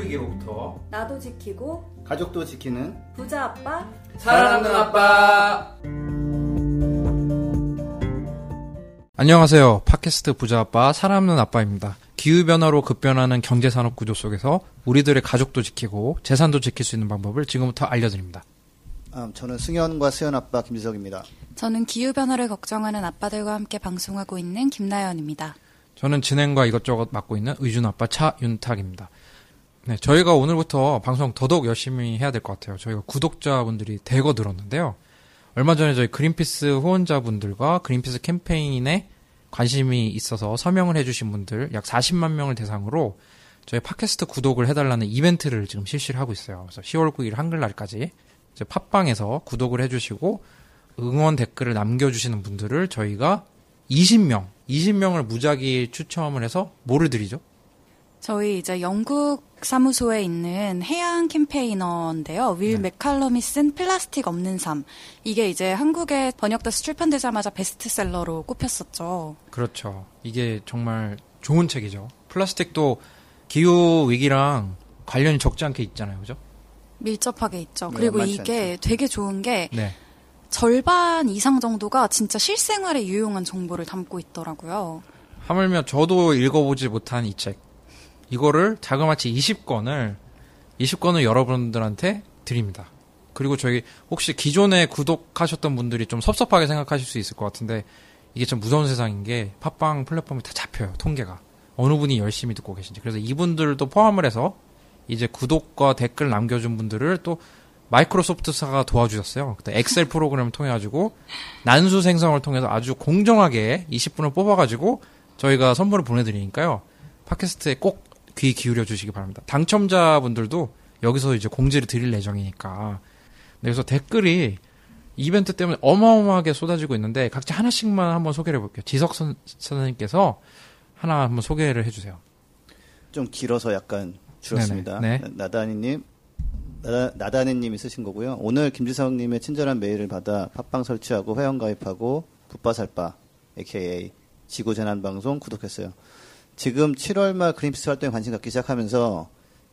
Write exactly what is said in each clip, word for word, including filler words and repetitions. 피부위기로부터 나도 지키고 가족도 지키는 부자 아빠 살아남는 아빠. 안녕하세요. 팟캐스트 부자 아빠 살아남는 아빠입니다. 기후변화로 급변하는 경제산업 구조 속에서 우리들의 가족도 지키고 재산도 지킬 수 있는 방법을 지금부터 알려드립니다. 저는 승현과 수현 아빠 김지석입니다. 저는 기후변화를 걱정하는 아빠들과 함께 방송하고 있는 김나연입니다. 저는 진행과 이것저것 맡고 있는 의준 아빠 차윤탁입니다. 네, 저희가 오늘부터 방송 더더욱 열심히 해야 될 것 같아요. 저희가 구독자분들이 대거 늘었는데요. 얼마 전에 저희 그린피스 후원자분들과 그린피스 캠페인에 관심이 있어서 서명을 해주신 분들 약 사십만 명을 대상으로 저희 팟캐스트 구독을 해달라는 이벤트를 지금 실시를 하고 있어요. 그래서 시월 구일 한글날까지 이제 팟빵에서 구독을 해주시고 응원 댓글을 남겨주시는 분들을 저희가 이십 명, 이십 명을 무작위 추첨을 해서 뭐를 드리죠? 저희 이제 영국 사무소에 있는 해양 캠페이너인데요. 윌 네. 맥칼럼이 쓴 플라스틱 없는 삶. 이게 이제 한국에 번역돼서 출판되자마자 베스트셀러로 꼽혔었죠. 그렇죠. 이게 정말 좋은 책이죠. 플라스틱도 기후 위기랑 관련이 적지 않게 있잖아요. 그죠? 밀접하게 있죠. 네, 그리고 이게 않죠. 되게 좋은 게 네. 절반 이상 정도가 진짜 실생활에 유용한 정보를 담고 있더라고요. 하물며 저도 읽어보지 못한 이 책. 이거를 자그마치 이십 권을, 이십 권을 여러분들한테 드립니다. 그리고 저희 혹시 기존에 구독하셨던 분들이 좀 섭섭하게 생각하실 수 있을 것 같은데 이게 참 무서운 세상인 게 팟빵 플랫폼이 다 잡혀요. 통계가. 어느 분이 열심히 듣고 계신지. 그래서 이분들도 포함을 해서 이제 구독과 댓글 남겨준 분들을 또 마이크로소프트사가 도와주셨어요. 그때 엑셀 프로그램을 통해가지고 난수 생성을 통해서 아주 공정하게 이십 분을 뽑아가지고 저희가 선물을 보내드리니까요. 팟캐스트에 꼭 귀 기울여 주시기 바랍니다. 당첨자분들도 여기서 이제 공지를 드릴 예정이니까. 그래서 댓글이 이벤트 때문에 어마어마하게 쏟아지고 있는데 각자 하나씩만 한번 소개를 해볼게요. 지석 선, 선생님께서 하나 한번 소개를 해주세요. 좀 길어서 약간 줄었습니다. 네. 나다니님. 나다, 나다니님이 쓰신 거고요. 오늘 김지성님의 친절한 메일을 받아 팟빵 설치하고 회원가입하고 붓바살바 에이케이에이 지구재난방송 구독했어요. 지금 칠월 말 그린피스 활동에 관심 갖기 시작하면서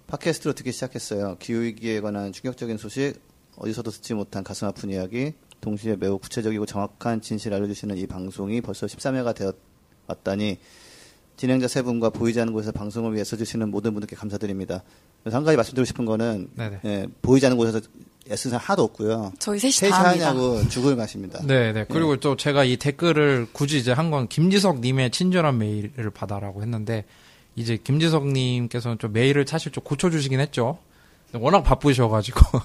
팟캐스트로 듣기 시작했어요. 기후위기에 관한 충격적인 소식, 어디서도 듣지 못한 가슴 아픈 이야기, 동시에 매우 구체적이고 정확한 진실을 알려주시는 이 방송이 벌써 십삼 회가 되어왔다니 진행자 세 분과 보이지 않는 곳에서 방송을 위해 써주시는 모든 분들께 감사드립니다. 그래서 한 가지 말씀드리고 싶은 거는 예, 보이지 않는 곳에서 애쓴 사람 하나도 없고요. 저희 셋이 다 하냐고 죽을 맛입니다. 네네. 그리고 네. 또 제가 이 댓글을 굳이 이제 한 건 김지석님의 친절한 메일을 받아라고 했는데 이제 김지석님께서는 좀 메일을 사실 좀 고쳐주시긴 했죠. 워낙 바쁘셔가지고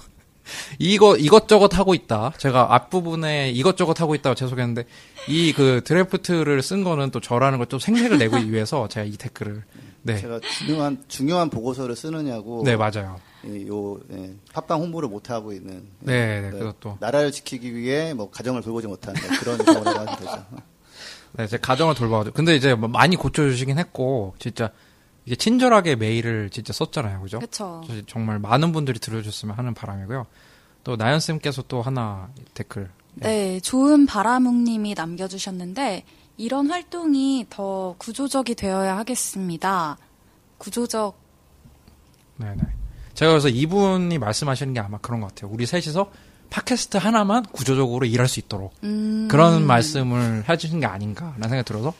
이거 이것저것 하고 있다. 제가 앞부분에 이것저것 하고 있다고 죄송했는데 이 그 드래프트를 쓴 거는 또 저라는 걸 좀 생색을 내고 위해서 제가 이 댓글을 네. 제가 중요한 중요한 보고서를 쓰느냐고. 네 맞아요. 이요 예, 팟빵 홍보를 못 하고 있는 네, 네, 그래서 또 나라를 지키기 위해 뭐 가정을 돌보지 못하는 그런 경우라고 하면 되죠. 네, 제 가정을 돌봐가지고 근데 이제 많이 고쳐주시긴 했고 진짜 이게 친절하게 메일을 진짜 썼잖아요, 그죠? 그렇죠. 정말 많은 분들이 들어주셨으면 하는 바람이고요. 또 나연 쌤께서 또 하나 댓글. 네, 예. 좋은 바라묵님이 남겨주셨는데 이런 활동이 더 구조적이 되어야 하겠습니다. 구조적. 네, 네. 제가 그래서 이분이 말씀하시는 게 아마 그런 것 같아요. 우리 셋이서 팟캐스트 하나만 구조적으로 일할 수 있도록 음... 그런 말씀을 해주신 게 아닌가라는 생각이 들어서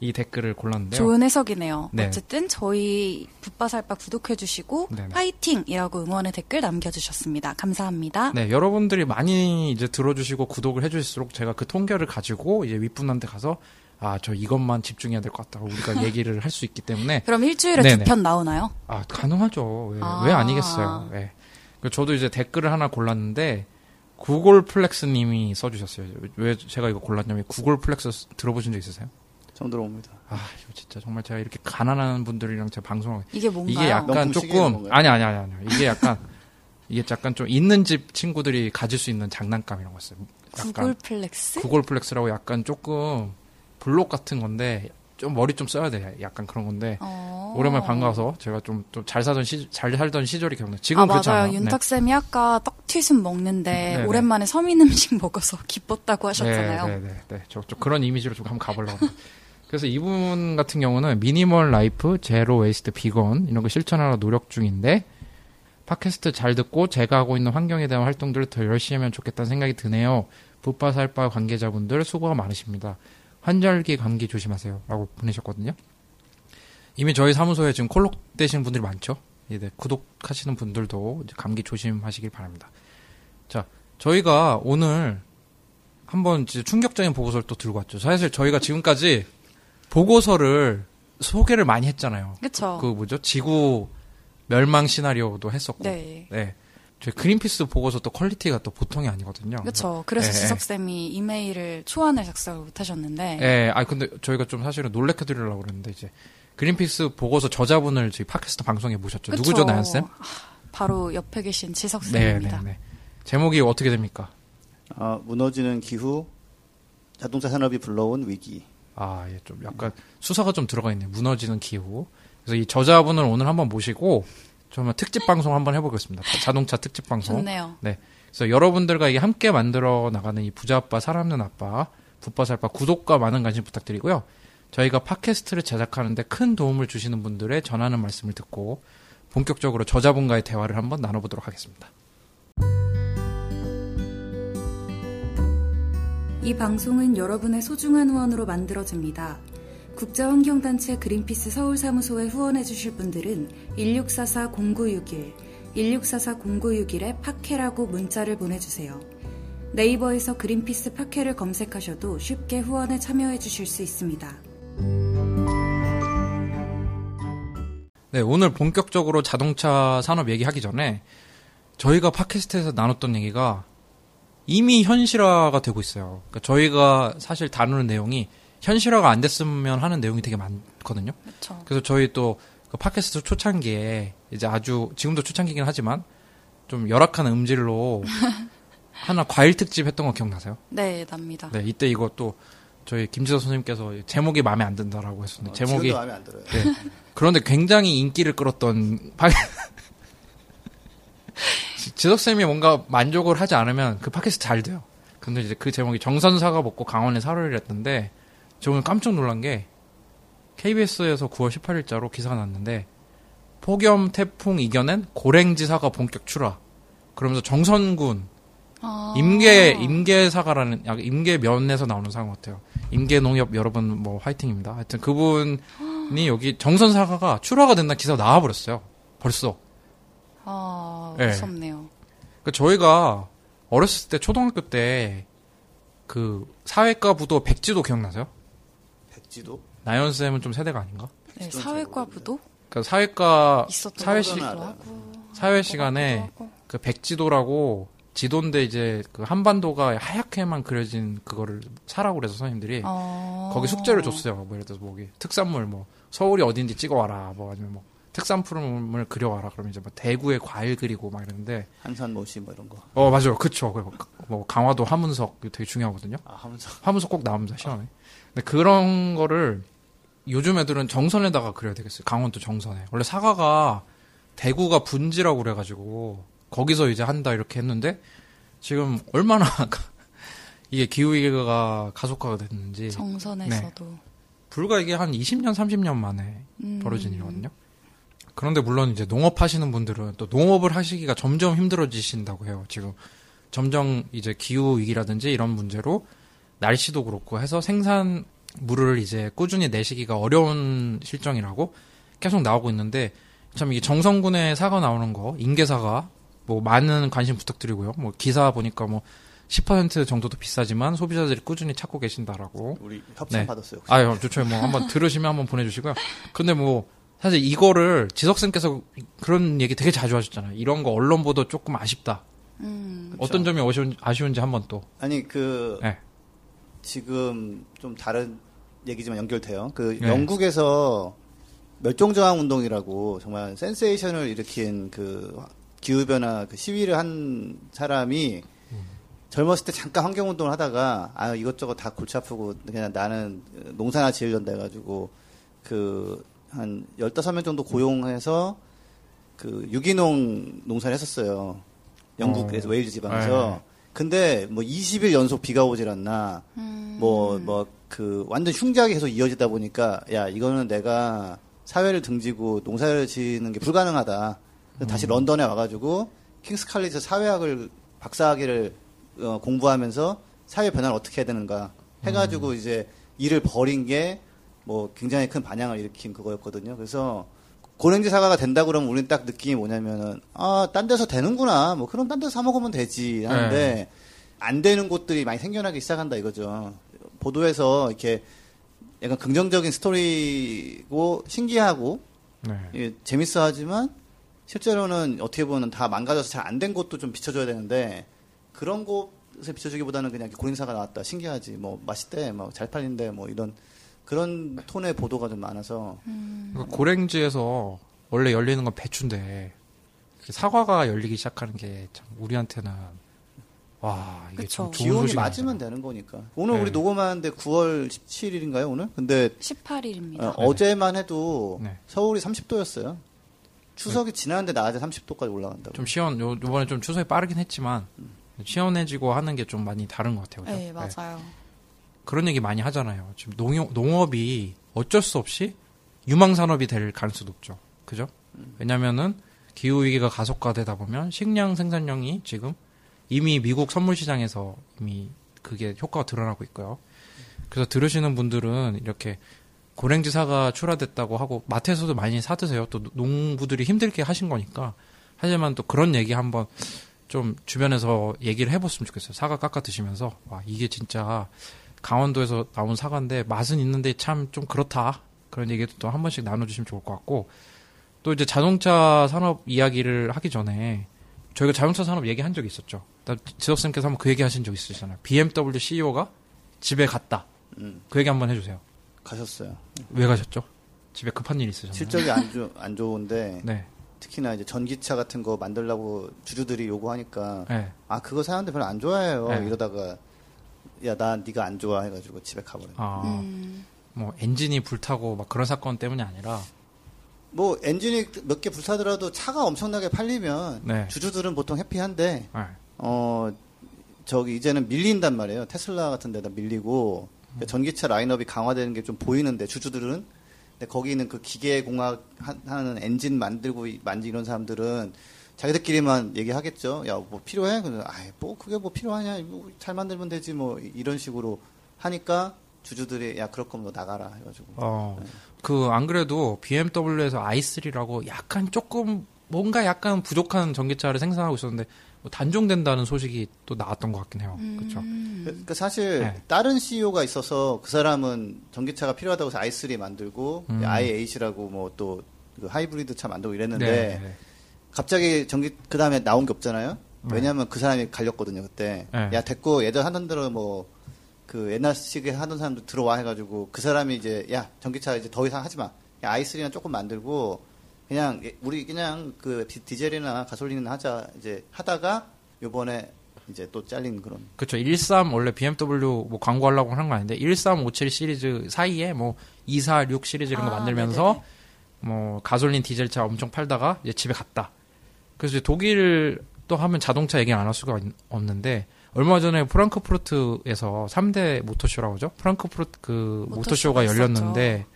이 댓글을 골랐는데요. 좋은 해석이네요. 네. 어쨌든 저희 붓바살바 구독해주시고 파이팅이라고 응원의 댓글 남겨주셨습니다. 감사합니다. 네, 여러분들이 많이 이제 들어주시고 구독을 해주실수록 제가 그 통계를 가지고 이제 윗분한테 가서 아, 저 이것만 집중해야 될 것 같다고 우리가 얘기를 할 수 있기 때문에. 그럼 일주일에 두 편 나오나요? 아, 가능하죠. 예. 아. 왜 아니겠어요. 예. 저도 이제 댓글을 하나 골랐는데, 구글플렉스 님이 써주셨어요. 왜 제가 이거 골랐냐면, 구글플렉스 들어보신 적 있으세요? 처음 들어봅니다. 아, 이거 진짜 정말 제가 이렇게 가난한 분들이랑 제가 방송을. 이게 뭔가 이게 약간 조금. 아니, 아니, 아니, 아니. 이게 약간, 이게 약간 좀 있는 집 친구들이 가질 수 있는 장난감 이런 거였어요. 구글플렉스? 구글플렉스라고 약간 조금. 블록 같은 건데 좀 머리 좀 써야 돼 약간 그런 건데 오랜만에 반가워서 제가 좀 좀 잘 사던 시 잘 살던 시절이 기억나. 지금 아, 그렇지 않아요. 맞아요. 윤탁 쌤이 네. 아까 떡튀순 먹는데 네네. 오랜만에 서민 음식 먹어서 기뻤다고 하셨잖아요. 네네네. 네, 네, 네. 저, 저 그런 이미지로 좀 한번 가보려고. 그래서 이분 같은 경우는 미니멀 라이프, 제로 웨이스트, 비건 이런 거 실천하러 노력 중인데 팟캐스트 잘 듣고 제가 하고 있는 환경에 대한 활동들을 더 열심히 하면 좋겠다는 생각이 드네요. 붓바살바 관계자분들 수고가 많으십니다. 환절기 감기 조심하세요. 라고 보내셨거든요. 이미 저희 사무소에 지금 콜록되시는 분들이 많죠. 이제 구독하시는 분들도 이제 감기 조심하시길 바랍니다. 자, 저희가 오늘 한번 이제 충격적인 보고서를 또 들고 왔죠. 사실 저희가 지금까지 보고서를 소개를 많이 했잖아요. 그쵸. 그 뭐죠? 지구 멸망 시나리오도 했었고. 네. 네. 저희 그린피스 보고서 또 퀄리티가 또 보통이 아니거든요. 그렇죠. 그래서 네. 지석쌤이 이메일을 초안을 작성을 못하셨는데. 네. 아 근데 저희가 좀 사실은 놀래켜드리려고 그랬는데 이제 그린피스 보고서 저자분을 저희 팟캐스트 방송에 모셨죠. 그쵸. 누구죠, 나연쌤? 바로 옆에 계신 지석쌤입니다. 네, 네, 네. 제목이 어떻게 됩니까? 아, 무너지는 기후, 자동차 산업이 불러온 위기. 아, 예, 좀 약간 네. 수사가 좀 들어가 있네요. 무너지는 기후. 그래서 이 저자분을 오늘 한번 모시고 정말 특집 방송 한번 해보겠습니다. 자동차 특집 방송. 좋네요. 네. 그래서 여러분들과 이게 함께 만들어 나가는 이 부자 아빠, 살아남는 아빠, 붓바살바 구독과 많은 관심 부탁드리고요. 저희가 팟캐스트를 제작하는데 큰 도움을 주시는 분들의 전하는 말씀을 듣고 본격적으로 저자분과의 대화를 한번 나눠보도록 하겠습니다. 이 방송은 여러분의 소중한 후원으로 만들어집니다. 국제환경단체 그린피스 서울사무소에 후원해주실 분들은 일육사사 공구육일, 일육사사 공구육일에 팟캐라고 문자를 보내주세요. 네이버에서 그린피스 팟캐를 검색하셔도 쉽게 후원에 참여해주실 수 있습니다. 네, 오늘 본격적으로 자동차 산업 얘기하기 전에 저희가 팟캐스트에서 나눴던 얘기가 이미 현실화가 되고 있어요. 그러니까 저희가 사실 다루는 내용이 현실화가 안 됐으면 하는 내용이 되게 많거든요. 그쵸. 그래서 저희 또 그 팟캐스트 초창기에 이제 아주 지금도 초창기긴 하지만 좀 열악한 음질로 하나 과일 특집 했던 거 기억나세요? 네, 납니다. 네, 이때 이거 또 저희 김지서 선생님께서 제목이 마음에 안 든다라고 했었는데 어, 제목이 지금도 마음에 안 들어요. 네. 그런데 굉장히 인기를 끌었던 팟. 지석쌤이 뭔가 만족을 하지 않으면 그 팟캐스트 잘 돼요. 근데 이제 그 제목이 정선사가 먹고 강원에 사료를 했던데, 저 오늘 깜짝 놀란 게, 케이비에스에서 구월 십팔일자로 기사가 났는데, 폭염 태풍 이겨낸 고랭지사가 본격 출하. 그러면서 정선군, 아~ 임계, 임계사과라는, 임계면에서 나오는 사과 같아요. 임계농협 여러분 뭐 화이팅입니다. 하여튼 그분이 여기 정선사과가 출하가 된다는 기사가 나와버렸어요. 벌써. 아, 무섭네요. 네. 그러니까 저희가 어렸을 때 초등학교 때 그 사회과 부도 백지도 기억나세요? 백지도? 나연 쌤은 좀 세대가 아닌가? 네, 사회과 부도? 그러니까 사회과 사회 시 사회 시간에 그 백지도라고 지도인데 이제 그 한반도가 하얗게만 그려진 그거를 사라고 그래서 선생님들이 아~ 거기 숙제를 줬어요. 뭐 예를 들어서 뭐 특산물 뭐 서울이 어딘지 찍어와라. 뭐 아니면 뭐 특산품을 그려와라. 그러면 이제 뭐 대구에 과일 그리고 막 이러는데. 한산모시 뭐 이런 거. 어, 맞아요. 그쵸. 뭐 강화도 하문석 되게 중요하거든요. 아, 하문석. 하문석 꼭 나옵니다, 시험에. 아. 근데 그런 거를 요즘 애들은 정선에다가 그려야 되겠어요. 강원도 정선에. 원래 사과가 대구가 분지라고 그래가지고 거기서 이제 한다 이렇게 했는데 지금 얼마나 이게 기후위기가 가속화가 됐는지. 정선에서도. 네. 불과 이게 한 이십 년, 삼십 년 만에 음. 벌어진 일이거든요. 그런데 물론 이제 농업하시는 분들은 또 농업을 하시기가 점점 힘들어지신다고 해요. 지금 점점 이제 기후 위기라든지 이런 문제로 날씨도 그렇고 해서 생산물을 이제 꾸준히 내시기가 어려운 실정이라고 계속 나오고 있는데 참 이게 정선군에 사과 나오는 거, 인계사과 뭐 많은 관심 부탁드리고요. 뭐 기사 보니까 뭐 십 퍼센트 정도도 비싸지만 소비자들이 꾸준히 찾고 계신다라고. 우리 협찬 네. 받았어요. 혹시? 아유, 좋죠. 뭐 한번 들으시면 한번 보내주시고요. 근데 뭐 사실 이거를 지석쌤께서 그런 얘기 되게 자주 하셨잖아요. 이런 거 언론 보도 조금 아쉽다. 음, 어떤 점이 아쉬운, 아쉬운지 한번 또. 아니 그 네. 지금 좀 다른 얘기지만 연결돼요. 그 네. 영국에서 멸종저항 운동이라고 정말 센세이션을 일으킨 그 기후변화 그 시위를 한 사람이 음. 젊었을 때 잠깐 환경운동을 하다가 아 이것저것 다 골치 아프고 그냥 나는 농사나 지으려다 해가지고 그 한 열다섯 명 정도 고용해서 그 유기농 농사를 했었어요. 영국에서 어. 웨일즈 지방에서. 네. 근데 뭐 이십 일 연속 비가 오질 않나, 음. 뭐, 뭐 그 완전 흉작이 계속 이어지다 보니까 야 이거는 내가 사회를 등지고 농사를 지는 게 불가능하다. 음. 다시 런던에 와가지고 킹스 칼리지에서 사회학을 박사학위를 어, 공부하면서 사회 변화를 어떻게 해야 되는가 해가지고 음. 이제 일을 벌인 게 뭐 굉장히 큰 반향을 일으킨 그거였거든요. 그래서 고랭지 사과가 된다 그러면 우리는 딱 느낌이 뭐냐면은 아, 딴 데서 되는구나. 뭐 그럼 딴 데서 사 먹으면 되지 하는데 네. 안 되는 곳들이 많이 생겨나기 시작한다 이거죠. 보도에서 이렇게 약간 긍정적인 스토리고 신기하고 네. 예, 재밌어 하지만 실제로는 어떻게 보면 다 망가져서 잘 안 된 것도 좀 비춰줘야 되는데 그런 곳에 비춰주기보다는 그냥 고린사가 나왔다 신기하지 뭐 맛있대 뭐 잘 팔린대 뭐 이런 그런 톤의 보도가 좀 많아서 음. 그러니까 고랭지에서 원래 열리는 건 배추인데 사과가 열리기 시작하는 게 참 우리한테는 와, 이게 그쵸. 좀 좋은 기온이 소식이 맞으면 아니잖아. 되는 거니까. 오늘 네. 우리 녹음하는데 구월 십칠일인가요, 오늘? 근데. 십팔일입니다. 어, 어제만 해도 네. 서울이 삼십도였어요. 추석이 네. 지났는데 낮에 삼십도까지 올라간다고. 좀 시원, 요, 요번에 좀 추석이 빠르긴 했지만, 음. 시원해지고 하는 게 좀 많이 다른 것 같아요. 네, 맞아요. 네. 그런 얘기 많이 하잖아요. 지금 농업, 농업이 어쩔 수 없이 유망산업이 될 가능성이 높죠. 그죠? 음. 왜냐면은 기후위기가 가속화되다 보면 식량 생산량이 지금 이미 미국 선물 시장에서 이미 그게 효과가 드러나고 있고요. 그래서 들으시는 분들은 이렇게 고랭지 사과 출하됐다고 하고 마트에서도 많이 사드세요. 또 농부들이 힘들게 하신 거니까. 하지만 또 그런 얘기 한번 좀 주변에서 얘기를 해봤으면 좋겠어요. 사과 깎아 드시면서 와 이게 진짜 강원도에서 나온 사과인데 맛은 있는데 참 좀 그렇다. 그런 얘기도 또 한 번씩 나눠주시면 좋을 것 같고 또 이제 자동차 산업 이야기를 하기 전에 저희가 자동차 산업 얘기한 적이 있었죠. 지석쌤께서 한번 그 얘기 하신 적 있으시잖아요. 비엠더블유 씨이오가 집에 갔다. 음. 그 얘기 한번 해주세요. 가셨어요. 왜 가셨죠? 집에 급한 일 있으셨나요? 실적이 안, 조, 안 좋은데 네. 특히나 이제 전기차 같은 거 만들려고 주주들이 요구하니까 네. 아 그거 사는데 별로 안 좋아해요. 네. 이러다가 야 나 네가 안 좋아 해가지고 집에 가버렸네. 아, 음. 뭐 엔진이 불타고 막 그런 사건 때문이 아니라 뭐 엔진이 몇 개 불타더라도 차가 엄청나게 팔리면 네. 주주들은 보통 해피한데 네. 어 저기 이제는 밀린단 말이에요. 테슬라 같은 데다 밀리고 음. 전기차 라인업이 강화되는 게 좀 보이는데 주주들은 근데 거기 있는 그 기계 공학 하는 엔진 만들고 만지 이런 사람들은 자기들끼리만 얘기하겠죠. 야 뭐 필요해? 그래서 아이 뭐 그게 뭐 필요하냐? 뭐 잘 만들면 되지 뭐 이런 식으로 하니까. 주주들이 야 그럴 거면 너 나가라 해가지고 어, 네. 그 안 그래도 비엠더블유에서 아이 쓰리라고 약간 조금 뭔가 약간 부족한 전기차를 생산하고 있었는데 뭐 단종된다는 소식이 또 나왔던 것 같긴 해요. 음. 그렇죠. 그러니까 사실 네. 다른 씨이오가 있어서 그 사람은 전기차가 필요하다고 해서 아이 쓰리 만들고 음. 아이 에잇이라고 뭐 또 그 하이브리드 차 만들고 이랬는데 네. 갑자기 전기 그 다음에 나온 게 없잖아요. 네. 왜냐하면 그 사람이 갈렸거든요 그때. 네. 야 됐고 예전 하던 대로 뭐 그 옛날식에 하던 사람도 들어와 해가지고 그 사람이 이제 야 전기차 이제 더 이상 하지 마. 야 아이 쓰리나 조금 만들고 그냥 우리 그냥 그 디젤이나 가솔린이나 하자 이제 하다가 요번에 이제 또 잘린 그런. 그렇죠. 일삼 원래 비엠더블유 뭐 광고하려고 하는 거 아닌데 일삼 오칠 시리즈 사이에 뭐 이사육 시리즈 이런 거 아, 만들면서 네네. 뭐 가솔린 디젤차 엄청 팔다가 이제 집에 갔다. 그래서 이제 독일 또 하면 자동차 얘기 안 할 수가 없는데. 얼마 전에 프랑크푸르트에서 삼대 모터쇼라고 하죠? 프랑크푸르트 그 모터쇼가 있었죠. 열렸는데,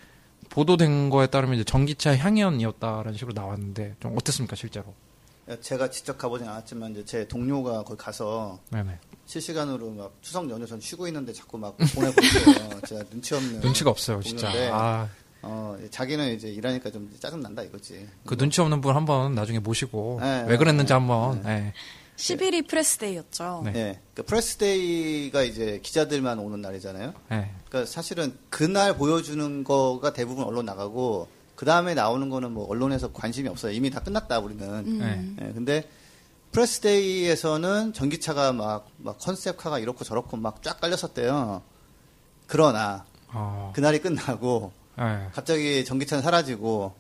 보도된 거에 따르면 이제 전기차 향연이었다라는 식으로 나왔는데, 좀 어땠습니까, 실제로? 제가 직접 가보진 않았지만, 이제 제 동료가 거기 가서, 네네. 실시간으로 막 추석 연휴 전 쉬고 있는데 자꾸 막 보내고 있어요. 제가 눈치 없는. 눈치가 없어요, 진짜. 아. 어, 자기는 이제 일하니까 좀 짜증난다 이거지. 그 뭐. 눈치 없는 분 한번 나중에 모시고, 네, 왜 그랬는지 네, 한번, 네. 네. 십일이 프레스데이였죠. 네. 네. 그 프레스데이가 이제 기자들만 오는 날이잖아요. 네. 그러니까 사실은 그날 보여주는 거가 대부분 언론 나가고 그 다음에 나오는 거는 뭐 언론에서 관심이 없어요. 이미 다 끝났다 우리는. 음. 네. 네. 근데 프레스데이에서는 전기차가 막, 막 컨셉카가 이렇고 저렇고 막 쫙 깔렸었대요. 그러나 어. 그날이 끝나고 네. 갑자기 전기차는 사라지고.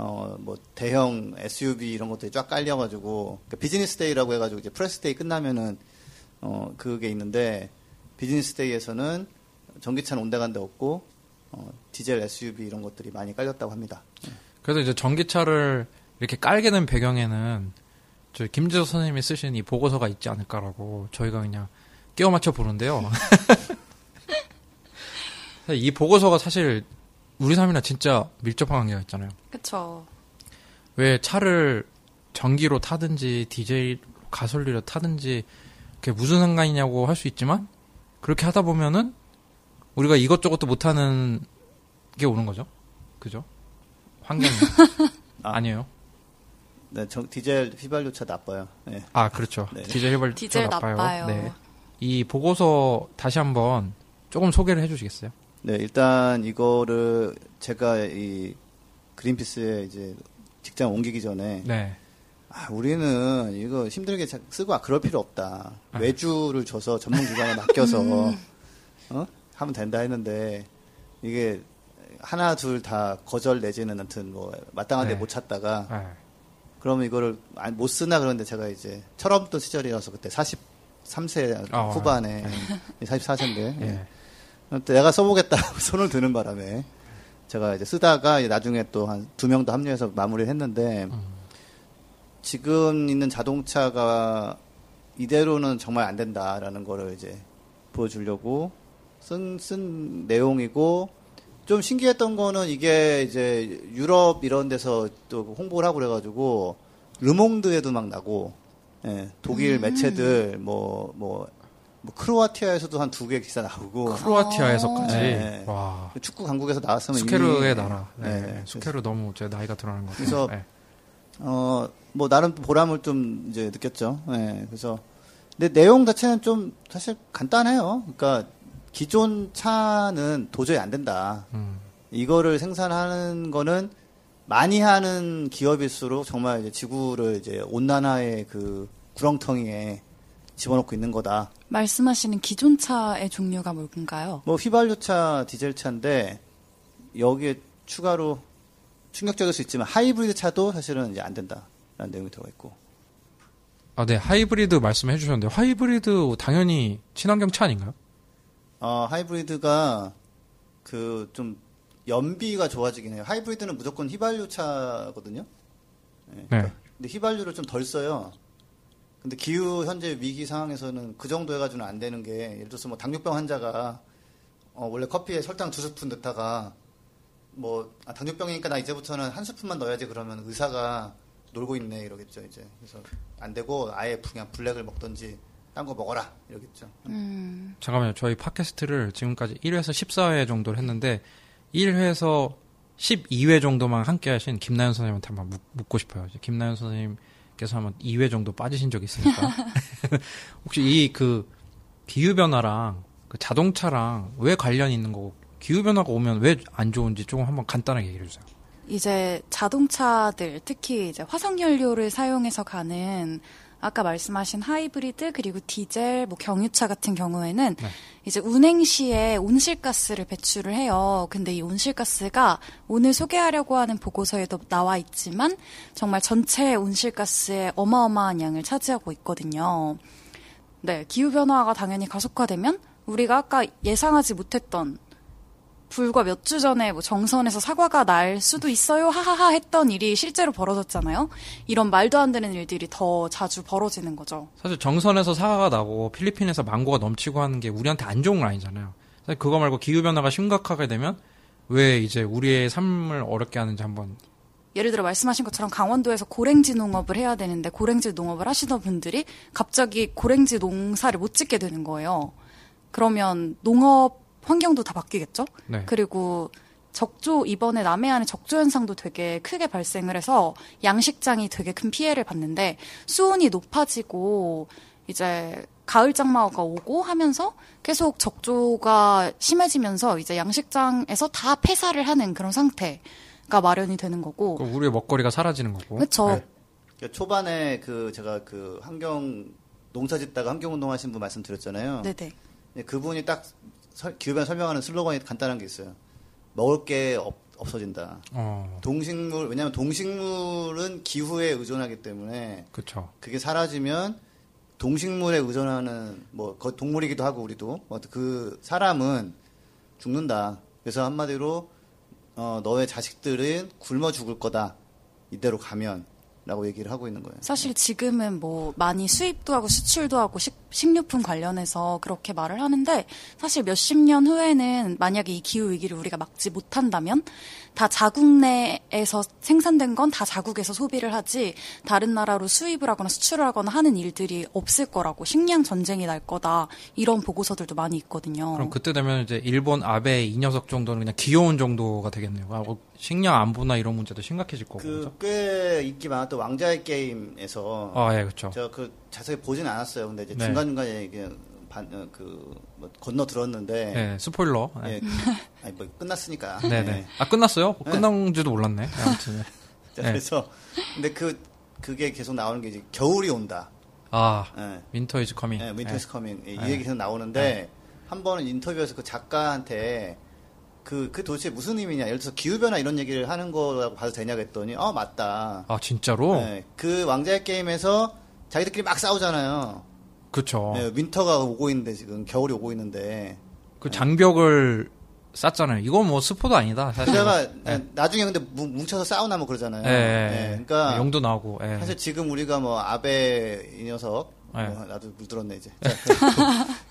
어, 뭐, 대형 에스유브이 이런 것들이 쫙 깔려가지고, 그러니까 비즈니스 데이라고 해가지고, 이제 프레스 데이 끝나면은, 어, 그게 있는데, 비즈니스 데이에서는 전기차는 온데간데 없고, 어, 디젤 에스유브이 이런 것들이 많이 깔렸다고 합니다. 그래서 이제 전기차를 이렇게 깔게 된 배경에는, 저 김지석 선생님이 쓰신 이 보고서가 있지 않을까라고 저희가 그냥 끼워 맞춰 보는데요. 이 보고서가 사실 우리 삶이랑 진짜 밀접한 관계가 있잖아요. 그렇죠. 왜 차를 전기로 타든지 디젤, 가솔린으로 타든지 그게 무슨 상관이냐고 할 수 있지만 그렇게 하다 보면은 우리가 이것저것도 못하는 게 오는 거죠. 그죠? 환경이. 아, 아니에요. 네, 정, 디젤 휘발유차 나빠요. 네. 아, 그렇죠. 네. 디젤 휘발유차 디젤 나빠요. 나빠요. 네. 이 보고서 다시 한번 조금 소개를 해주시겠어요? 네, 일단 이거를 제가 이 그린피스에 이제 직장 옮기기 전에 네. 아, 우리는 이거 힘들게 쓰고 아, 그럴 필요 없다. 아. 외주를 줘서 전문기관에 맡겨서 음. 어? 하면 된다 했는데 이게 하나 둘 다 거절 내지는 아무튼 뭐 마땅한 데 못 네. 찾다가 네. 그러면 이거를 못 쓰나 그런데 제가 이제 철없던 시절이라서 그때 사십삼 세 어, 후반에 네. 사십사 세인데 네. 네. 내가 써보겠다 손을 드는 바람에 제가 이제 쓰다가 나중에 또 한 두 명 더 합류해서 마무리를 했는데 음. 지금 있는 자동차가 이대로는 정말 안 된다라는 거를 이제 보여주려고 쓴, 쓴 내용이고 좀 신기했던 거는 이게 이제 유럽 이런 데서 또 홍보를 하고 그래가지고 르몽드에도 막 나고 예, 독일 음. 매체들 뭐, 뭐, 뭐 크로아티아에서도 한 두 개 기사 나오고 크로아티아에서까지 예, 와. 축구 강국에서 나왔으면 수케르의 이미, 나라 예, 예, 수케르 너무 제 나이가 드러나는 것 같아요. 그래서 예. 어, 뭐 나름 보람을 좀 이제 느꼈죠. 예, 그래서 근데 내용 자체는 좀 사실 간단해요. 그러니까 기존 차는 도저히 안 된다. 음. 이거를 생산하는 거는 많이 하는 기업일수록 정말 이제 지구를 이제 온난화의 그 구렁텅이에 집어넣고 있는 거다. 말씀하시는 기존 차의 종류가 뭘까요? 뭐 휘발유차, 디젤차인데 여기에 추가로 충격적일 수 있지만 하이브리드 차도 사실은 이제 안 된다라는 내용이 들어가 있고. 아, 네. 하이브리드 말씀해 주셨는데 하이브리드 당연히 친환경 차 아닌가요? 어, 하이브리드가 그 좀 연비가 좋아지긴 해요. 하이브리드는 무조건 휘발유 차거든요. 네. 네. 근데 휘발유를 좀 덜 써요. 근데 기후 현재 위기 상황에서는 그 정도 해가지고는 안 되는 게 예를 들어서 뭐 당뇨병 환자가 어, 원래 커피에 설탕 두 스푼 넣다가 뭐 아, 당뇨병이니까 나 이제부터는 한 스푼만 넣어야지 그러면 의사가 놀고 있네 이러겠죠 이제. 그래서 안 되고 아예 그냥 블랙을 먹든지. 딴 거 먹어라 이러겠죠. 음. 잠깐만요. 저희 팟캐스트를 지금까지 일 회에서 십사 회 정도를 했는데 일 회에서 십이 회 정도만 함께 하신 김나연 선생님한테 한번 묻고 싶어요. 김나연 선생님께서 한번 이 회 정도 빠지신 적이 있으니까 혹시 이 그 기후변화랑 그 자동차랑 왜 관련이 있는 거고 기후변화가 오면 왜 안 좋은지 조금 한번 간단하게 얘기해 주세요. 이제 자동차들 특히 이제 화석연료를 사용해서 가는 아까 말씀하신 하이브리드 그리고 디젤, 뭐 경유차 같은 경우에는 네. 이제 운행 시에 온실가스를 배출을 해요. 근데 이 온실가스가 오늘 소개하려고 하는 보고서에도 나와 있지만 정말 전체 온실가스의 어마어마한 양을 차지하고 있거든요. 네, 기후변화가 당연히 가속화되면 우리가 아까 예상하지 못했던 불과 몇 주 전에 뭐 정선에서 사과가 날 수도 있어요 하하하 했던 일이 실제로 벌어졌잖아요. 이런 말도 안 되는 일들이 더 자주 벌어지는 거죠. 사실 정선에서 사과가 나고 필리핀에서 망고가 넘치고 하는 게 우리한테 안 좋은 건 아니잖아요. 사실 그거 말고 기후변화가 심각하게 되면 왜 이제 우리의 삶을 어렵게 하는지 한번. 예를 들어 말씀하신 것처럼 강원도에서 고랭지 농업을 해야 되는데 고랭지 농업을 하시던 분들이 갑자기 고랭지 농사를 못 짓게 되는 거예요. 그러면 농업 환경도 다 바뀌겠죠? 네. 그리고 적조, 이번에 남해안의 적조현상도 되게 크게 발생을 해서 양식장이 되게 큰 피해를 봤는데 수온이 높아지고 이제 가을 장마가 오고 하면서 계속 적조가 심해지면서 이제 양식장에서 다 폐사를 하는 그런 상태가 마련이 되는 거고. 그럼 우리의 먹거리가 사라지는 거고. 그렇죠. 네. 그러니까 초반에 그 제가 그 환경, 농사 짓다가 환경운동 하신 분 말씀드렸잖아요. 네네. 그분이 딱 기후변화 설명하는 슬로건이 간단한 게 있어요. 먹을 게 없, 없어진다. 어. 동식물, 왜냐하면 동식물은 기후에 의존하기 때문에 그쵸. 그게 사라지면 동식물에 의존하는 뭐 동물이기도 하고 우리도 그 사람은 죽는다. 그래서 한마디로 어, 너의 자식들은 굶어 죽을 거다. 이대로 가면 라고 얘기를 하고 있는 거예요. 사실 지금은 뭐 많이 수입도 하고 수출도 하고 식, 식료품 관련해서 그렇게 말을 하는데, 사실 몇십 년 후에는 만약에 이 기후위기를 우리가 막지 못한다면 다 자국 내에서 생산된 건 다 자국에서 소비를 하지 다른 나라로 수입을 하거나 수출을 하거나 하는 일들이 없을 거라고, 식량 전쟁이 날 거다, 이런 보고서들도 많이 있거든요. 그럼 그때 되면 이제 일본 아베 이 녀석 정도는 그냥 귀여운 정도가 되겠네요. 식량 안보나 이런 문제도 심각해질 거고. 그 꽤 인기 많았던 왕자의 게임에서. 아, 예, 그렇죠. 제가 그 자세히 보진 않았어요. 근데 이제 네. 중간중간에 이게 반, 그, 뭐, 건너 들었는데. 네, 스포일러. 네. 네. 아니, 뭐, 끝났으니까. 네네. 네. 아, 끝났어요? 뭐, 끝난지도 몰랐네. 아무튼. 자, 네. 그래서. 근데 그, 그게 계속 나오는 게 이제 겨울이 온다. 아. 네. Winter is coming. 네, Winter is 네. coming. 네. 이 얘기 계속 나오는데. 네. 한 번은 인터뷰에서 그 작가한테 그, 그 도대체 무슨 의미냐. 예를 들어서 기후변화 이런 얘기를 하는 거라고 봐도 되냐고 했더니, 어, 맞다. 아, 진짜로? 네. 그 왕자의 게임에서 자기들끼리 막 싸우잖아요. 그렇죠. 네, 윈터가 오고 있는데 지금 겨울이 오고 있는데 그 장벽을 쌌잖아요. 이건 뭐 스포도 아니다. 사실. 제가 네. 나중에 근데 뭉쳐서 싸우나 뭐 그러잖아요. 예, 예, 네, 그러니까 영도 나오고. 예. 사실 지금 우리가 뭐 아베 이 녀석, 예. 뭐 나도 물들었네 이제. 자,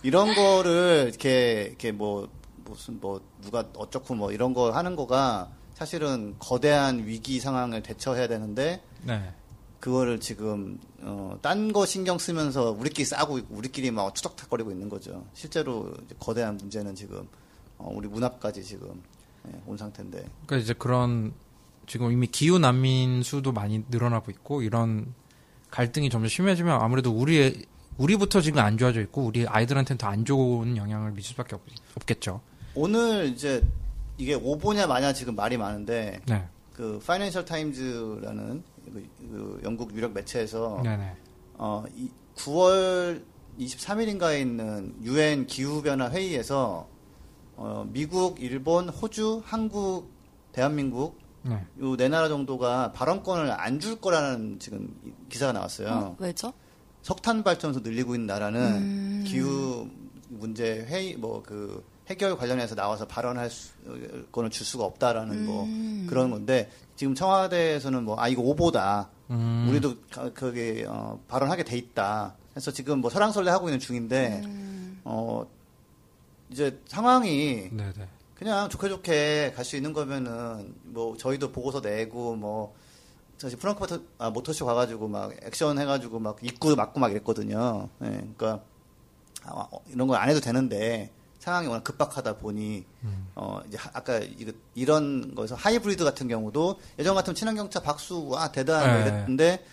이런 거를 이렇게 이렇게 뭐 무슨 뭐 누가 어쩌고 뭐 이런 거 하는 거가 사실은 거대한 위기 상황을 대처해야 되는데. 네. 그거를 지금 어, 딴 거 신경 쓰면서 우리끼리 싸우고 있고 우리끼리 막 추적탁거리고 있는 거죠. 실제로 이제 거대한 문제는 지금 어, 우리 문 앞까지 지금 예, 온 상태인데. 그러니까 이제 그런 지금 이미 기후 난민 수도 많이 늘어나고 있고 이런 갈등이 점점 심해지면 아무래도 우리 우리부터 지금 안 좋아져 있고 우리 아이들한테는 더 안 좋은 영향을 미칠 수밖에 없, 없겠죠. 오늘 이제 이게 오보냐 마냐 지금 말이 많은데. 네. 그 파이낸셜 타임즈라는 그, 그 영국 유력 매체에서 어, 이, 구월 이십삼일인가에 있는 유엔 기후변화 회의에서 어, 미국, 일본, 호주, 한국, 대한민국 네. 요 네 나라 정도가 발언권을 안 줄 거라는 지금 기사가 나왔어요. 어, 왜죠? 석탄 발전소 늘리고 있는 나라는 음... 기후 문제 회의 뭐 그 해결 관련해서 나와서 발언할 수, 거는 줄 수가 없다라는 음. 뭐 그런 건데 지금 청와대에서는 뭐 아 이거 오보다 음. 우리도 그게 어, 발언하게 돼 있다 해서 지금 뭐 설랑설레 하고 있는 중인데 음. 어 이제 상황이 네네. 그냥 좋게 좋게 갈 수 있는 거면은 뭐 저희도 보고서 내고 뭐 사실 프랑크푸르트 아, 모터쇼 가가지고 막 액션 해가지고 막 입구 막고 막 이랬거든요. 예, 그러니까 아, 이런 걸 안 해도 되는데. 상황이 워낙 급박하다 보니 음. 어 이제 하, 아까 이거, 이런 거에서 하이브리드 같은 경우도 예전 같으면 친환경차 박수 와 대단한 거 이랬는데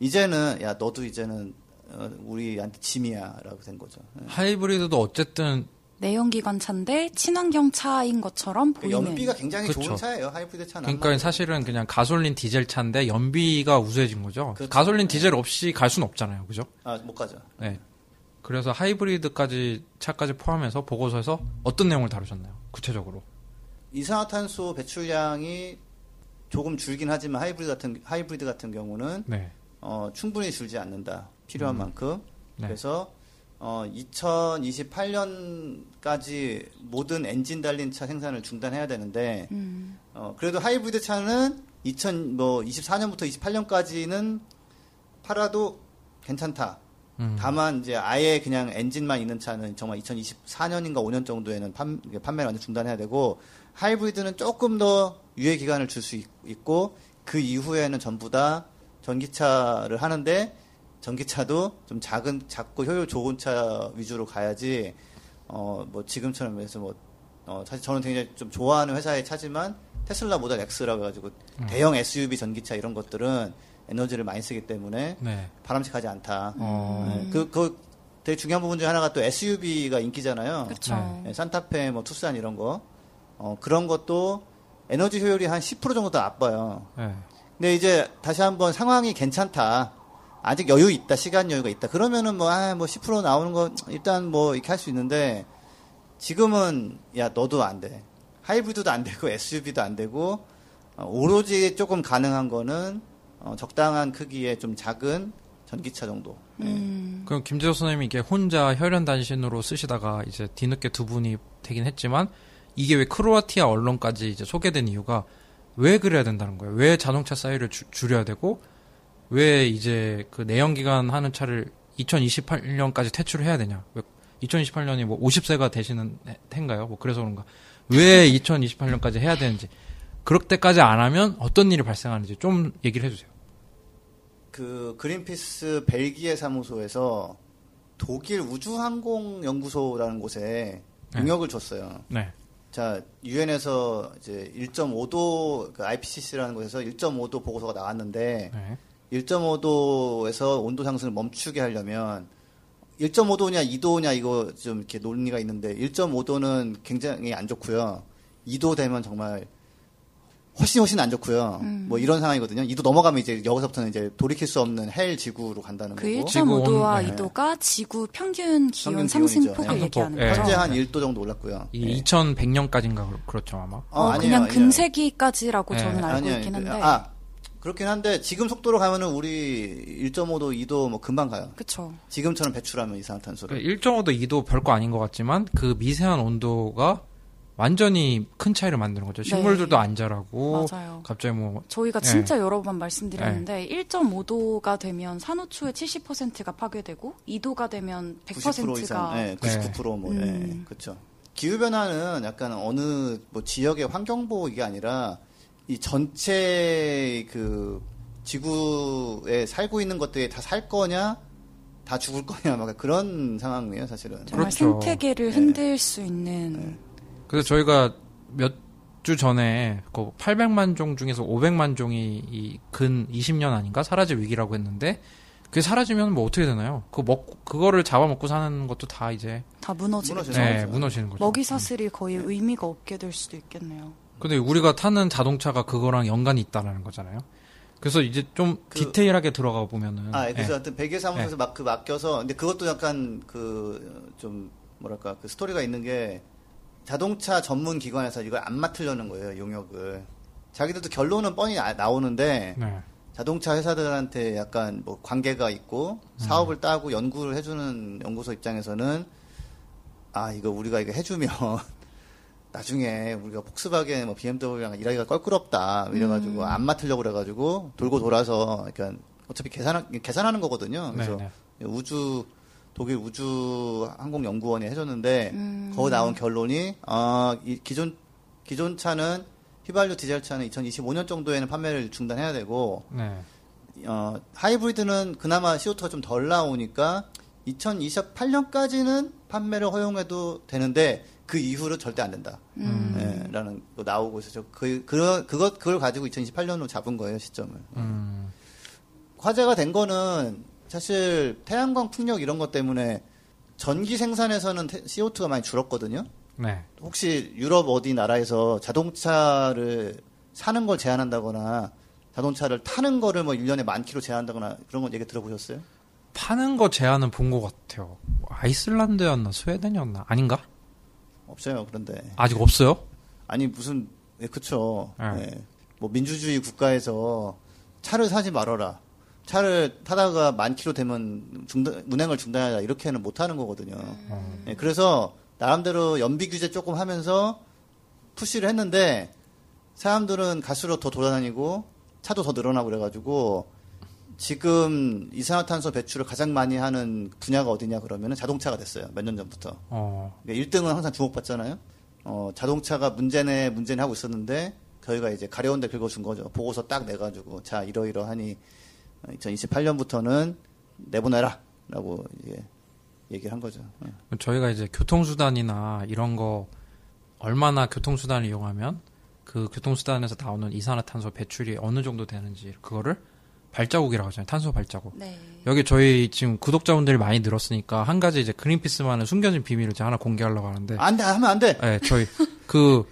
이제는 야 너도 이제는 어, 우리한테 짐이야라고 된 거죠. 네. 하이브리드도 어쨌든 내연기관 차인데 친환경 차인 것처럼 보이는. 연비가 굉장히 그쵸. 좋은 차예요. 하이브리드 차는. 그러니까 사실은 그냥 가솔린 디젤 차인데 연비가 우수해진 거죠. 그렇죠. 가솔린 네. 디젤 없이 갈 수는 없잖아요, 그죠? 아 못 가죠. 네. 그래서 하이브리드까지 차까지 포함해서 보고서에서 어떤 내용을 다루셨나요? 구체적으로 이산화탄소 배출량이 조금 줄긴 하지만 하이브리드 같은 하이브리드 같은 경우는 네. 어, 충분히 줄지 않는다 필요한 음. 만큼 네. 그래서 어, 이천이십팔년까지 모든 엔진 달린 차 생산을 중단해야 되는데 음. 어, 그래도 하이브리드 차는 이천이십사년부터 이십팔년까지는 팔아도 괜찮다. 다만 이제 아예 그냥 엔진만 있는 차는 정말 이천이십사년인가 오년 정도에는 판, 판매를 완전 중단해야 되고 하이브리드는 조금 더 유예 기간을 줄 수 있고 그 이후에는 전부 다 전기차를 하는데 전기차도 좀 작은 작고 효율 좋은 차 위주로 가야지 어 뭐 지금처럼 해서 뭐 어 사실 저는 굉장히 좀 좋아하는 회사의 차지만 테슬라 모델 X라고 해가지고 음. 대형 에스유브이 전기차 이런 것들은 에너지를 많이 쓰기 때문에 네. 바람직하지 않다. 어... 네. 그, 그 되게 중요한 부분 중에 하나가 또 에스유브이가 인기잖아요. 그렇죠. 네. 산타페, 뭐 투싼 이런 거 어, 그런 것도 에너지 효율이 한 십 퍼센트 정도 더 나빠요. 네. 근데 이제 다시 한번 상황이 괜찮다. 아직 여유 있다, 시간 여유가 있다. 그러면은 뭐, 아, 뭐 십 퍼센트 나오는 거 일단 뭐 이렇게 할 수 있는데 지금은 야 너도 안 돼. 하이브리드도 안 되고 에스유브이도 안 되고 어, 오로지 조금 가능한 거는 어, 적당한 크기의 좀 작은 전기차 정도. 음. 예. 그럼 김재석 선생님이 이게 혼자 혈연단신으로 쓰시다가 이제 뒤늦게 두 분이 되긴 했지만 이게 왜 크로아티아 언론까지 이제 소개된 이유가 왜 그래야 된다는 거예요? 왜 자동차 사이를 주, 줄여야 되고 왜 이제 그 내연기관 하는 차를 이천이십팔 년까지 퇴출을 해야 되냐? 왜 이천이십팔 년이 뭐 오십 세가 되시는 해인가요? 뭐 그래서 그런가? 왜 이천이십팔 년까지 해야 되는지, 그렇게까지 안 하면 어떤 일이 발생하는지 좀 얘기를 해주세요. 그 그린피스 벨기에 사무소에서 독일 우주항공연구소라는 곳에 용역을 네. 줬어요. 네. 자, 유엔에서 이제 일 점 오 도, 그 아이피씨씨라는 곳에서 일 점 오 도 보고서가 나왔는데 네. 일 점 오 도에서 온도 상승을 멈추게 하려면 일 점 오 도냐 이 도냐 이거 좀 이렇게 논리가 있는데 일 점 오 도는 굉장히 안 좋고요. 이 도 되면 정말 훨씬 훨씬 안 좋고요. 음. 뭐 이런 상황이거든요. 이 도 넘어가면 이제 여기서부터는 이제 돌이킬 수 없는 헬 지구로 간다는 그 거고. 그 일 점 오 도와 네. 이 도가 지구 평균 기온 평균 상승폭을 네. 얘기하는 네. 거죠. 현재 한 일 도 정도 올랐고요. 이, 이천백 년까지인가 그렇죠 아마. 어, 어, 아니에요, 그냥 아니에요. 금세기까지라고 네. 저는 알고 아니에요, 있긴 한데. 아 그렇긴 한데 지금 속도로 가면은 우리 일 점 오 도, 이 도 뭐 금방 가요. 그렇죠. 지금처럼 배출하면 이산화탄소를. 일 점 오 도, 이 도 별거 아닌 것 같지만 그 미세한 온도가 완전히 큰 차이를 만드는 거죠. 식물들도 네. 안 자라고. 맞아요. 갑자기 뭐 저희가 진짜 네. 여러 번 말씀드렸는데 네. 일 점 오 도가 되면 산호초의 칠십 퍼센트가 파괴되고 이 도가 되면 백 퍼센트가 구십 퍼센트 이상, 네, 구십구 퍼센트 뭐. 네. 음. 네. 그렇죠. 기후 변화는 약간 어느 뭐 지역의 환경 보호 이게 아니라 이 전체 그 지구에 살고 있는 것들이 다 살 거냐? 다 죽을 거냐? 막 그런 상황이에요, 사실은. 정말 그렇죠. 생태계를 흔들 네. 수 있는 네. 그래서 저희가 몇 주 전에 그 팔백만 종 중에서 오백만 종이 이 근 이십 년 아닌가 사라질 위기라고 했는데 그게 사라지면 뭐 어떻게 되나요? 그 먹 그거를 잡아먹고 사는 것도 다 이제 다 무너지는 거죠. 네, 무너지는 거죠. 먹이 사슬이 거의 네. 의미가 없게 될 수도 있겠네요. 근데 우리가 타는 자동차가 그거랑 연관이 있다라는 거잖아요. 그래서 이제 좀 그, 디테일하게 들어가 보면은 아, 그래서 네. 하여튼 백의 사무소에서 네. 막 그 맡겨서 근데 그것도 약간 그 좀 뭐랄까 그 스토리가 있는 게. 자동차 전문 기관에서 이걸 안 맡으려는 거예요, 용역을. 자기들도 결론은 뻔히 아, 나오는데 네. 자동차 회사들한테 약간 뭐 관계가 있고 네. 사업을 따고 연구를 해주는 연구소 입장에서는 아 이거 우리가 이거 해주면 나중에 우리가 폭스바겐, 뭐 비엠더블유랑 일하기가 껄끄럽다 이래가지고 음. 안 맡으려고 그래가지고 돌고 돌아서 그러니까 어차피 계산 계산하는 거거든요. 그래서 네, 네. 우주 독일 우주항공연구원이 해줬는데 음. 거기 나온 결론이 아, 이 기존 기존 차는 휘발유 디젤 차는 이천이십오 년 정도에는 판매를 중단해야 되고 네. 어, 하이브리드는 그나마 씨오투가 좀 덜 나오니까 이천이십팔 년까지는 판매를 허용해도 되는데 그 이후로 절대 안 된다. 음. 네, 라는 거 나오고 있어서 그, 그, 그것, 그걸 가지고 이천이십팔 년으로 잡은 거예요, 시점을. 음. 화제가 된 거는 사실 태양광 풍력 이런 것 때문에 전기 생산에서는 씨오투가 많이 줄었거든요. 네. 혹시 유럽 어디 나라에서 자동차를 사는 걸 제한한다거나 자동차를 타는 거를 뭐 일 년에 만 킬로 제한한다거나 그런 건 얘기 들어보셨어요? 파는 거 제한은 본 것 같아요. 아이슬란드였나 스웨덴이었나 아닌가? 없어요. 그런데 아직 없어요? 아니 무슨 네, 그쵸. 네. 네. 뭐 민주주의 국가에서 차를 사지 말아라. 차를 타다가 만 킬로 되면 중단, 운행을 중단하자 이렇게는 못하는 거거든요. 음. 네, 그래서 나름대로 연비 규제 조금 하면서 푸시를 했는데 사람들은 갈수록 더 돌아다니고 차도 더 늘어나고 그래가지고 지금 이산화탄소 배출을 가장 많이 하는 분야가 어디냐 그러면 자동차가 됐어요. 몇 년 전부터. 어. 그러니까 일 등은 항상 주목받잖아요. 어, 자동차가 문제네 문제네 하고 있었는데 저희가 이제 가려운 데 긁어준 거죠. 보고서 딱 내가지고 자 이러이러하니 이천이십팔 년부터는 내보내라 라고 이제 얘기를 한 거죠. 저희가 이제 교통수단이나 이런 거 얼마나 교통수단을 이용하면 그 교통수단에서 나오는 이산화탄소 배출이 어느 정도 되는지 그거를 발자국이라고 하잖아요. 탄소 발자국. 네. 여기 저희 지금 구독자분들이 많이 늘었으니까 한 가지 이제 그린피스만의 숨겨진 비밀을 제가 하나 공개하려고 하는데 안 돼 하면 안 돼. 네, 저희 그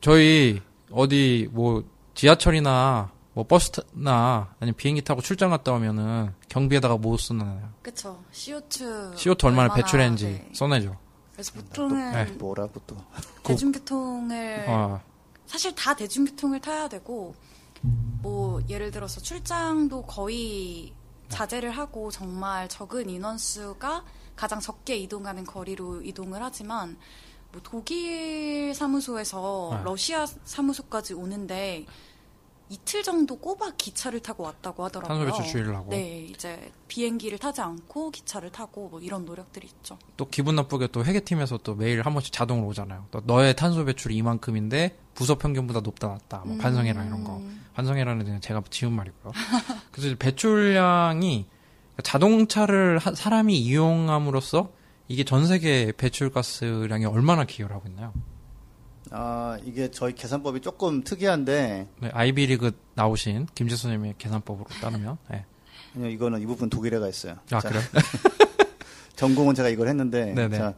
저희 어디 뭐 지하철이나 뭐 버스나 아니면 비행기 타고 출장 갔다 오면은 경비에다가 뭐 써놔요? 그쵸. 씨오투. 씨오투 얼마나, 얼마나 배출했는지 네. 써내죠. 그래서 보통은 또, 네. 뭐라고 또 대중교통을 어. 사실 다 대중교통을 타야 되고 뭐 예를 들어서 출장도 거의 자제를 하고 정말 적은 인원수가 가장 적게 이동하는 거리로 이동을 하지만 뭐 독일 사무소에서 어. 러시아 사무소까지 오는데 이틀 정도 꼬박 기차를 타고 왔다고 하더라고요. 탄소 배출 주의를 하고. 네, 이제 비행기를 타지 않고 기차를 타고 뭐 이런 노력들이 있죠. 또 기분 나쁘게 또 회계팀에서 또 매일 한 번씩 자동으로 오잖아요. 또 너의 탄소 배출이 이만큼인데 부서 평균보다 높다 낮다 뭐 반성해라 음. 이런 거. 반성해라는 그냥 제가 지은 말이고요. 그래서 배출량이 자동차를 하, 사람이 이용함으로써 이게 전 세계 배출가스량이 얼마나 기여를 하고 있나요? 아, 이게 저희 계산법이 조금 특이한데. 네, 아이비리그 나오신 김재수님의 계산법으로 따르면. 네. 아니요, 이거는 이 부분 독일애가 했어요. 아, 자, 그래요? 전공은 제가 이걸 했는데. 네네. 자,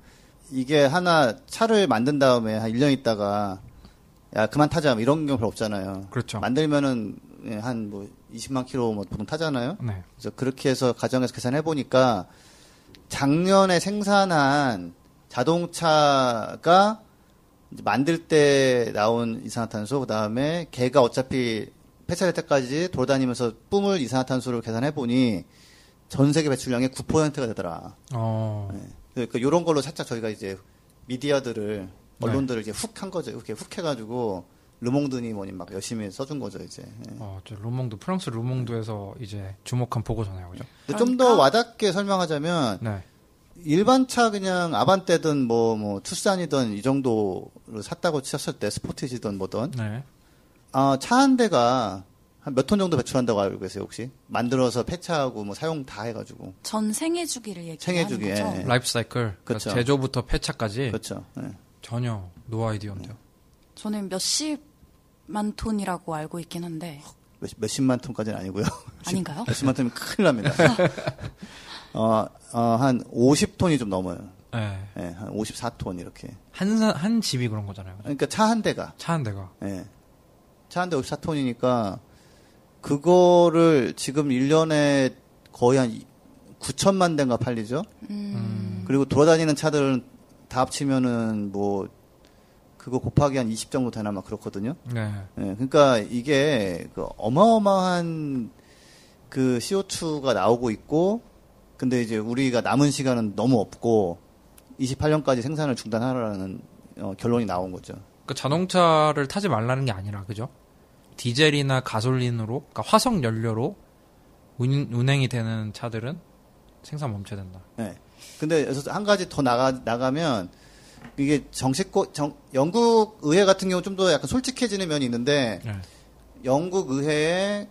이게 하나 차를 만든 다음에 한 일 년 있다가, 야, 그만 타자. 이런 경우 별로 없잖아요. 그렇죠. 만들면은, 한 뭐, 이십만 킬로 뭐 보통 타잖아요. 네. 그래서 그렇게 해서 가정에서 계산해보니까, 작년에 생산한 자동차가 만들 때 나온 이산화탄소, 그 다음에 걔가 어차피 폐차될 때까지 돌아다니면서 뿜을 이산화탄소를 계산해보니 전 세계 배출량의 구 퍼센트가 되더라. 어. 네. 그러니까 이런 걸로 살짝 저희가 이제 미디어들을, 언론들을 네. 이제 훅 한 거죠. 이렇게 훅 해가지고 르몽드니 뭐니 막 열심히 써준 거죠, 이제. 네. 어, 저 르몽드, 프랑스 르몽드에서 이제 주목한 보고서네요, 그죠? 그러니까. 좀 더 와닿게 설명하자면, 네. 일반차 그냥 아반떼든 뭐, 뭐, 투싼이든 이 정도를 샀다고 치셨을 때, 스포티지든 뭐든. 네. 아, 차 한 대가 한 몇 톤 정도 배출한다고 알고 계세요, 혹시? 만들어서 폐차하고 뭐 사용 다 해가지고. 전 생애주기를 얘기하는 생애주기에. 거죠? 예. 라이프 사이클. 그렇죠. 그러니까 제조부터 폐차까지. 그렇죠. 예. 전혀 노 아이디어인데요. 저는 몇십만 톤이라고 알고 있긴 한데. 몇, 몇십만 톤까지는 아니고요. 아닌가요? 몇십만 톤이면 큰일 납니다. 어, 어, 한 오십 톤이 좀 넘어요. 예. 네. 네, 한 오십사 톤 이렇게. 한, 한 집이 그런 거잖아요. 그죠? 그러니까 차 한 대가. 차 한 대가. 예. 네. 차 한 대 오십사 톤이니까, 그거를 지금 일 년에 거의 한 구천만 대인가 팔리죠? 음. 그리고 돌아다니는 차들은 다 합치면은 뭐, 그거 곱하기 한 이십 정도 되나 막 그렇거든요? 네. 예. 네, 그러니까 이게 그 어마어마한 그 씨오투가 나오고 있고, 근데 이제 우리가 남은 시간은 너무 없고 이십팔 년까지 생산을 중단하라는 어, 결론이 나온 거죠. 그러니까 자동차를 타지 말라는 게 아니라 그죠? 디젤이나 가솔린으로, 그러니까 화석 연료로 운, 운행이 되는 차들은 생산 멈춰야 된다. 네. 근데 그래서 한 가지 더 나가 나가면 이게 정식고 정, 영국 의회 같은 경우 좀 더 약간 솔직해지는 면이 있는데 네. 영국 의회의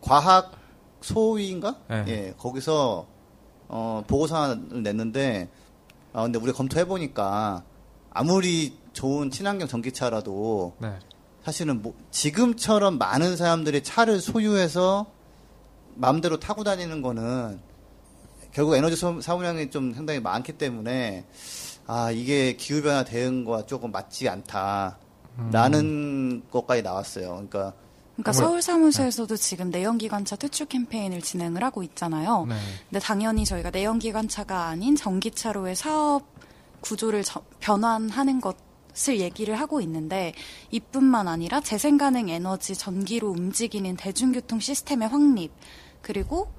과학 소위인가? 네. 예, 거기서 어, 보고서를 냈는데, 아, 근데 우리가 검토해보니까, 아무리 좋은 친환경 전기차라도, 네. 사실은 뭐, 지금처럼 많은 사람들이 차를 소유해서 마음대로 타고 다니는 거는, 결국 에너지 사용량이 좀 상당히 많기 때문에, 아, 이게 기후변화 대응과 조금 맞지 않다. 라는 음. 것까지 나왔어요. 그러니까, 그러니까 서울 사무소에서도 네. 지금 내연기관차 퇴출 캠페인을 진행을 하고 있잖아요. 네. 근데 당연히 저희가 내연기관차가 아닌 전기차로의 사업 구조를 저, 변환하는 것을 얘기를 하고 있는데 이뿐만 아니라 재생가능 에너지 전기로 움직이는 대중교통 시스템의 확립 그리고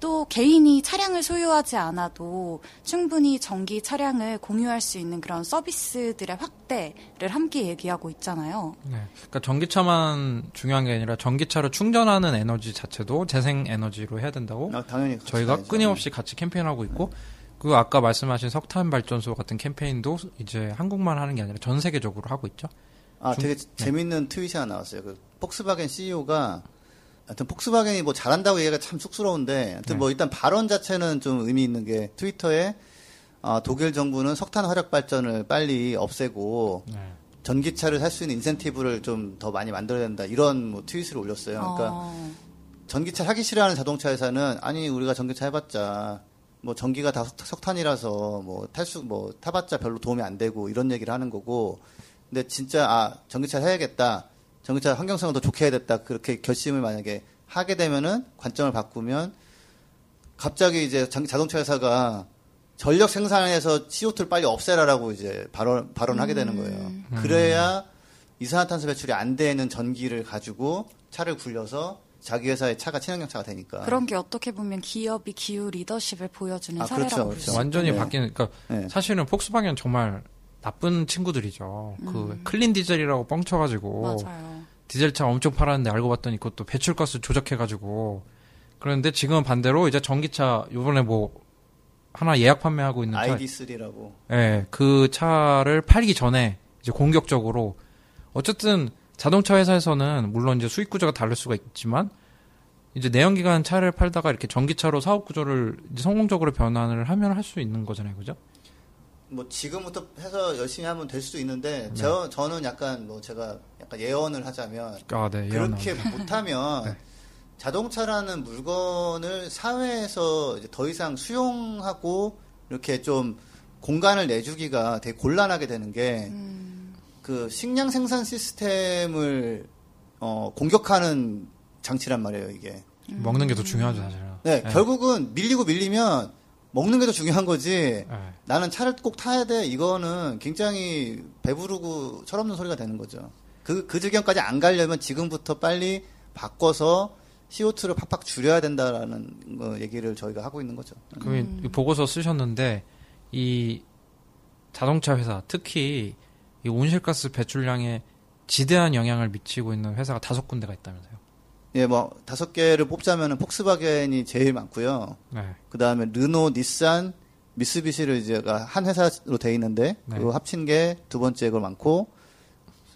또 개인이 차량을 소유하지 않아도 충분히 전기 차량을 공유할 수 있는 그런 서비스들의 확대를 함께 얘기하고 있잖아요. 네, 그러니까 전기차만 중요한 게 아니라 전기차로 충전하는 에너지 자체도 재생 에너지로 해야 된다고 아, 당연히 저희가 해야죠. 끊임없이 같이 캠페인하고 있고 네. 그 아까 말씀하신 석탄 발전소 같은 캠페인도 이제 한국만 하는 게 아니라 전 세계적으로 하고 있죠. 아, 중... 되게 네. 재밌는 트윗이 하나 나왔어요. 그 폭스바겐 씨이오가 하여튼, 폭스바겐이 뭐 잘한다고 얘기가 참 쑥스러운데, 하여튼 네. 뭐 일단 발언 자체는 좀 의미 있는 게 트위터에, 아, 독일 정부는 석탄 화력 발전을 빨리 없애고, 네. 전기차를 살 수 있는 인센티브를 좀 더 많이 만들어야 된다. 이런 뭐 트윗을 올렸어요. 그러니까, 어... 전기차 사기 싫어하는 자동차 회사는, 아니, 우리가 전기차 해봤자, 뭐 전기가 다 석탄이라서, 뭐 탈수, 뭐 타봤자 별로 도움이 안 되고, 이런 얘기를 하는 거고, 근데 진짜, 아, 전기차를 해야겠다. 전기차 환경성을 더 좋게 해야겠다. 그렇게 결심을 만약에 하게 되면은 관점을 바꾸면 갑자기 이제 자동차 회사가 전력 생산에서 씨오투를 빨리 없애라라고 이제 발언, 발언을 음. 하게 되는 거예요. 그래야 이산화탄소 배출이 안 되는 전기를 가지고 차를 굴려서 자기 회사의 차가 친환경 차가 되니까. 그런 게 어떻게 보면 기업이 기후 리더십을 보여주는 아, 사례라고 그렇죠, 그렇죠. 완전히 네. 바뀌는, 그러니까 네. 사실은 폭스바겐 정말 나쁜 친구들이죠. 음. 그 클린 디젤이라고 뻥쳐가지고 맞아요. 디젤차 엄청 팔았는데 알고 봤더니 그것도 배출가스 조작해가지고. 그런데 지금은 반대로 이제 전기차 요번에 뭐 하나 예약 판매하고 있는 차. 아이디 쓰리라고. 예, 그 차를 팔기 전에 이제 공격적으로 어쨌든 자동차 회사에서는 물론 이제 수익 구조가 다를 수가 있지만 이제 내연기관 차를 팔다가 이렇게 전기차로 사업 구조를 이제 성공적으로 변환을 하면 할 수 있는 거잖아요, 그죠? 뭐 지금부터 해서 열심히 하면 될 수도 있는데 네. 저 저는 약간 뭐 제가 약간 예언을 하자면 아, 네, 그렇게 못하면 네. 자동차라는 물건을 사회에서 이제 더 이상 수용하고 이렇게 좀 공간을 내주기가 되게 곤란하게 되는 게 그 음. 식량 생산 시스템을 어, 공격하는 장치란 말이에요, 이게. 음. 먹는 게 더 중요하죠, 사실은. 네, 네, 결국은 밀리고 밀리면 먹는 게 더 중요한 거지. 네. 나는 차를 꼭 타야 돼. 이거는 굉장히 배부르고 철없는 소리가 되는 거죠. 그, 그 지경까지 안 가려면 지금부터 빨리 바꿔서 씨오투를 팍팍 줄여야 된다라는 거 얘기를 저희가 하고 있는 거죠. 그 음. 보고서 쓰셨는데 이 자동차 회사, 특히 이 온실가스 배출량에 지대한 영향을 미치고 있는 회사가 다섯 군데가 있다면서요? 예, 뭐 다섯 개를 뽑자면은 폭스바겐이 제일 많고요. 네. 그 다음에 르노, 닛산, 미쓰비시를 제가 한 회사로 돼 있는데 네. 그 합친 게 두 번째가 많고,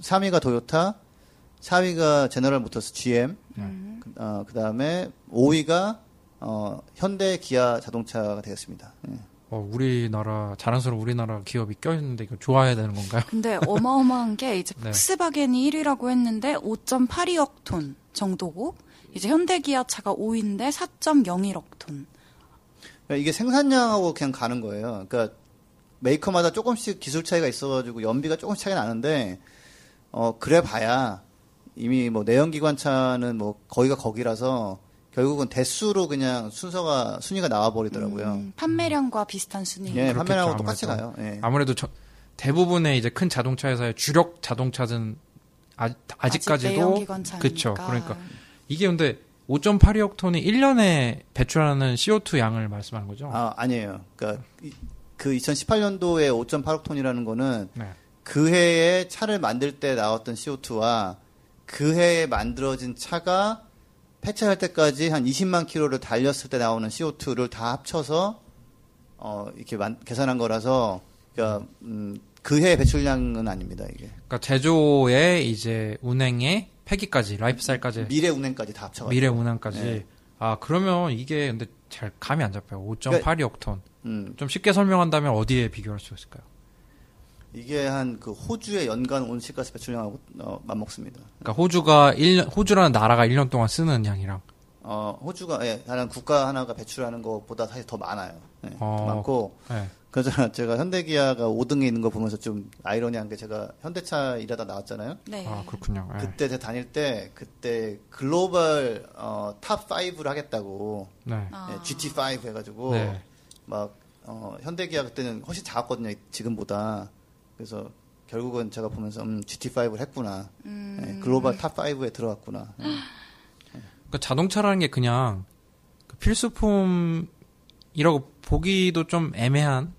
삼 위가 도요타, 사 위가 제너럴 모터스 지엠, 네. 어, 그 다음에 오 위가 어, 현대 기아 자동차가 되겠습니다. 네. 어, 우리나라 자랑스러운 우리나라 기업이 껴있는데 이거 좋아해야 되는 건가요? 근데 어마어마한 게 이제 네. 폭스바겐이 일 위라고 했는데 오 점 팔이억 톤 정도고, 이제 현대기아차가 오 위인데 사 점 영일억 톤. 이게 생산량하고 그냥 가는 거예요. 그러니까 메이커마다 조금씩 기술 차이가 있어가지고 연비가 조금씩 차이 나는데 어 그래봐야 이미 뭐 내연기관차는 뭐 거기가 거기라서. 결국은 대수로 그냥 순서가 순위가 나와버리더라고요. 음, 판매량과 비슷한 순위. 예, 판매량하고 똑같이 가요. 예. 아무래도 저, 대부분의 이제 큰 자동차 회사의 주력 자동차는 아, 아직까지도 아직 그렇죠. 그러니까 이게 근데 오 점 팔이억 톤이 일 년에 배출하는 씨오투 양을 말씀하는 거죠? 아 아니에요. 그러니까 이, 그 이천십팔 년도에 오 점 팔억 톤이라는 거는 네. 그 해에 차를 만들 때 나왔던 씨오투와 그 해에 만들어진 차가 폐차할 때까지 한 이십만 킬로미터를 달렸을 때 나오는 씨오투를 다 합쳐서 어 이렇게 만, 계산한 거라서 그러니까 음, 그해 배출량은 아닙니다, 이게. 그러니까 제조에 이제 운행에 폐기까지 라이프사이클까지 미래 운행까지 다 합쳐가지고. 미래 운행까지. 네. 아 그러면 이게 근데 잘 감이 안 잡혀요. 오 점 팔이억 톤. 음. 좀 쉽게 설명한다면 어디에 비교할 수 있을까요? 이게 한 그 호주의 연간 온실가스 배출량하고 어, 맞먹습니다. 그러니까 호주가 일 년, 호주라는 나라가 일 년 동안 쓰는 양이랑 어 호주가 예, 다른 국가 하나가 배출하는 것보다 사실 더 많아요. 예, 어, 더 많고 예. 그래서 제가 현대기아가 오 등에 있는 거 보면서 좀 아이러니한 게 제가 현대차 일하다 나왔잖아요. 네. 아 그렇군요. 예. 그때 제가 다닐 때 그때 글로벌 어, 탑 파이브를 하겠다고 네. 아. 예, 지티 파이브 해가지고 네. 막 어, 현대기아 그때는 훨씬 작았거든요, 지금보다. 그래서 결국은 제가 보면서 음, 지티 파이브를 했구나. 음. 네, 글로벌 탑 파이브에 들어갔구나. 네. 그러니까 자동차라는 게 그냥 그 필수품이라고 보기도 좀 애매한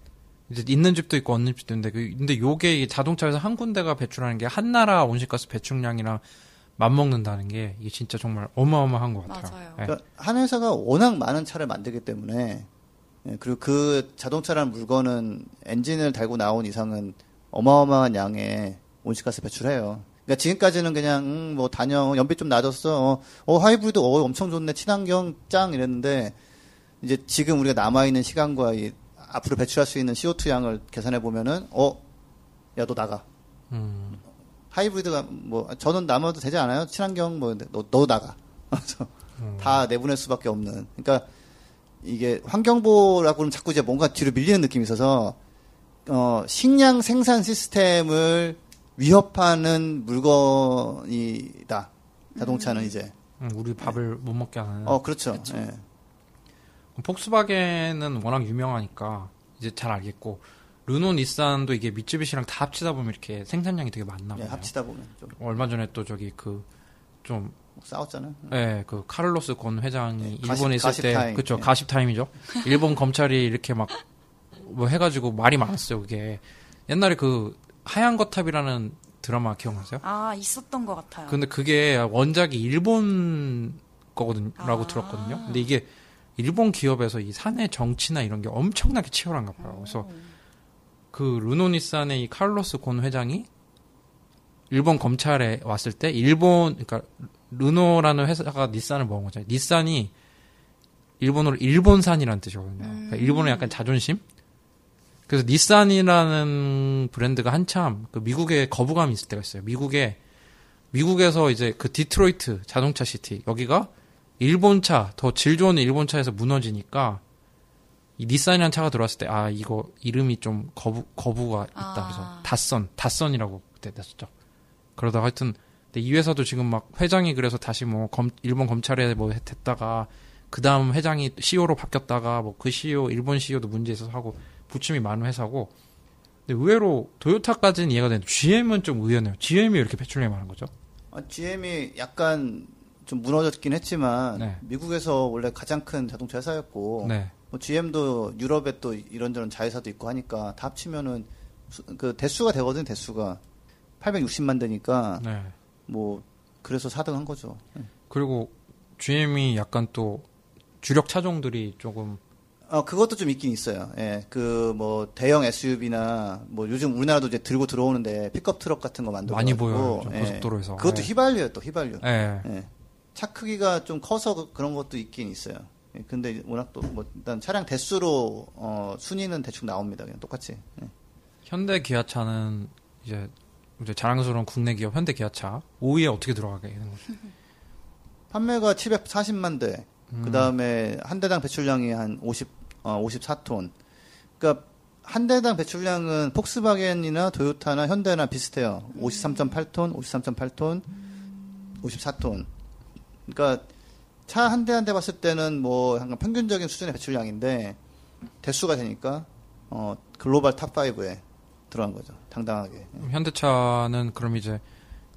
이제 있는 집도 있고 없는 집도 있는데 근데 요게 자동차에서 한 군데가 배출하는 게 한 나라 온실가스 배출량이랑 맞먹는다는 게 이게 진짜 정말 어마어마한 것 같아요. 맞아요. 네. 그러니까 한 회사가 워낙 많은 차를 만들기 때문에 네, 그리고 그 자동차라는 물건은 엔진을 달고 나온 이상은 어마어마한 양의 온실가스 배출해요. 그러니까 지금까지는 그냥 음, 뭐 단연 연비 좀 낮았어, 어, 어 하이브리드 어 엄청 좋네, 친환경 짱 이랬는데 이제 지금 우리가 남아 있는 시간과 이, 앞으로 배출할 수 있는 씨오투 양을 계산해 보면은 어, 야 너 나가. 음. 하이브리드가 뭐 저는 남아도 되지 않아요. 친환경 뭐 너 너 나가. 음. 다 내보낼 수밖에 없는. 그러니까 이게 환경보호라고 하면 자꾸 이제 뭔가 뒤로 밀리는 느낌이 있어서. 어, 식량 생산 시스템을 위협하는 물건이다. 자동차는 음. 이제. 음, 우리 밥을 네. 못 먹게 하는. 어, 그렇죠. 예. 폭스바겐은 워낙 유명하니까 이제 잘 알겠고, 르노, 닛산도 이게 미쯔비시랑 다 합치다 보면 이렇게 생산량이 되게 많나 봐요. 예, 합치다 보면. 좀. 얼마 전에 또 저기 그, 좀. 싸웠잖아요. 네, 그 카를로스 곤 회장이 예, 일본에 가십, 있을 가십 때. 그렇죠. 예. 가십 타임이죠. 일본 검찰이 이렇게 막. 뭐 해가지고 말이 많았어요. 그게 옛날에 그 하얀 거탑이라는 드라마 기억나세요? 아, 있었던 것 같아요. 근데 그게 원작이 일본 거거든요. 라고 아. 들었거든요. 근데 이게 일본 기업에서 이 사내 정치나 이런 게 엄청나게 치열한가 봐요. 그래서 그 르노 닛산의 이 칼로스 곤 회장이 일본 검찰에 왔을 때 일본, 그러니까 르노라는 회사가 닛산을 먹은 거잖아요. 닛산이 일본어로 일본산이라는 뜻이거든요. 음. 그러니까 일본의 약간 자존심? 그래서 닛산이라는 브랜드가 한참 그 미국에 거부감이 있을 때가 있어요. 미국에, 미국에서 이제 그 디트로이트 자동차 시티, 여기가 일본차, 더 질 좋은 일본차에서 무너지니까 이 닛산이라는 차가 들어왔을 때, 아, 이거 이름이 좀 거부, 거부가 있다. 아. 그래서 닷선, 닷선이라고 그때 냈었죠. 그러다가 하여튼, 근데 이 회사도 지금 막 회장이 그래서 다시 뭐 검, 일본 검찰에 뭐 했다가 그 다음 회장이 씨이오로 바뀌었다가 뭐 그 씨이오, 일본 씨이오도 문제 있어서 하고 부침이 많은 회사고. 근데 의외로 도요타까지는 이해가 되는데 지엠은 좀 의외네요. 지엠이 왜 이렇게 배출량이 많은 거죠? 아, 지엠이 약간 좀 무너졌긴 했지만 네. 미국에서 원래 가장 큰 자동차 회사였고 네. 뭐 지엠도 유럽에 또 이런저런 자회사도 있고 하니까 다 합치면은 수, 그 대수가 되거든요. 대수가 팔백육십만 대니까 네. 뭐 그래서 사 등 한 거죠. 그리고 지엠이 약간 또 주력 차종들이 조금 어, 그것도 좀 있긴 있어요. 예. 그, 뭐, 대형 에스유브이나, 뭐, 요즘 우리나라도 이제 들고 들어오는데, 픽업 트럭 같은 거 만들고. 많이 보여요. 예. 고속도로에서. 그것도 예. 휘발유예요, 또, 휘발유. 예. 예. 차 크기가 좀 커서 그런 것도 있긴 있어요. 예. 근데 워낙 또, 뭐, 일단 차량 대수로, 어, 순위는 대충 나옵니다. 그냥 똑같이. 예. 현대 기아차는, 이제, 이제 자랑스러운 국내 기업 현대 기아차, 오 위에 어떻게 들어가게 되는 거죠? 판매가 칠백사십만 대. 그 다음에, 한 대당 배출량이 한 오십, 어, 오십사 톤. 그니까, 한 대당 배출량은 폭스바겐이나 도요타나 현대나 비슷해요. 오십삼 점 팔 톤, 오십삼 점 팔 톤, 오십사 톤. 그니까, 차 한 대 한 대 봤을 때는 뭐, 약간 평균적인 수준의 배출량인데, 대수가 되니까, 어, 글로벌 탑오에 들어간 거죠. 당당하게. 현대차는 그럼 이제,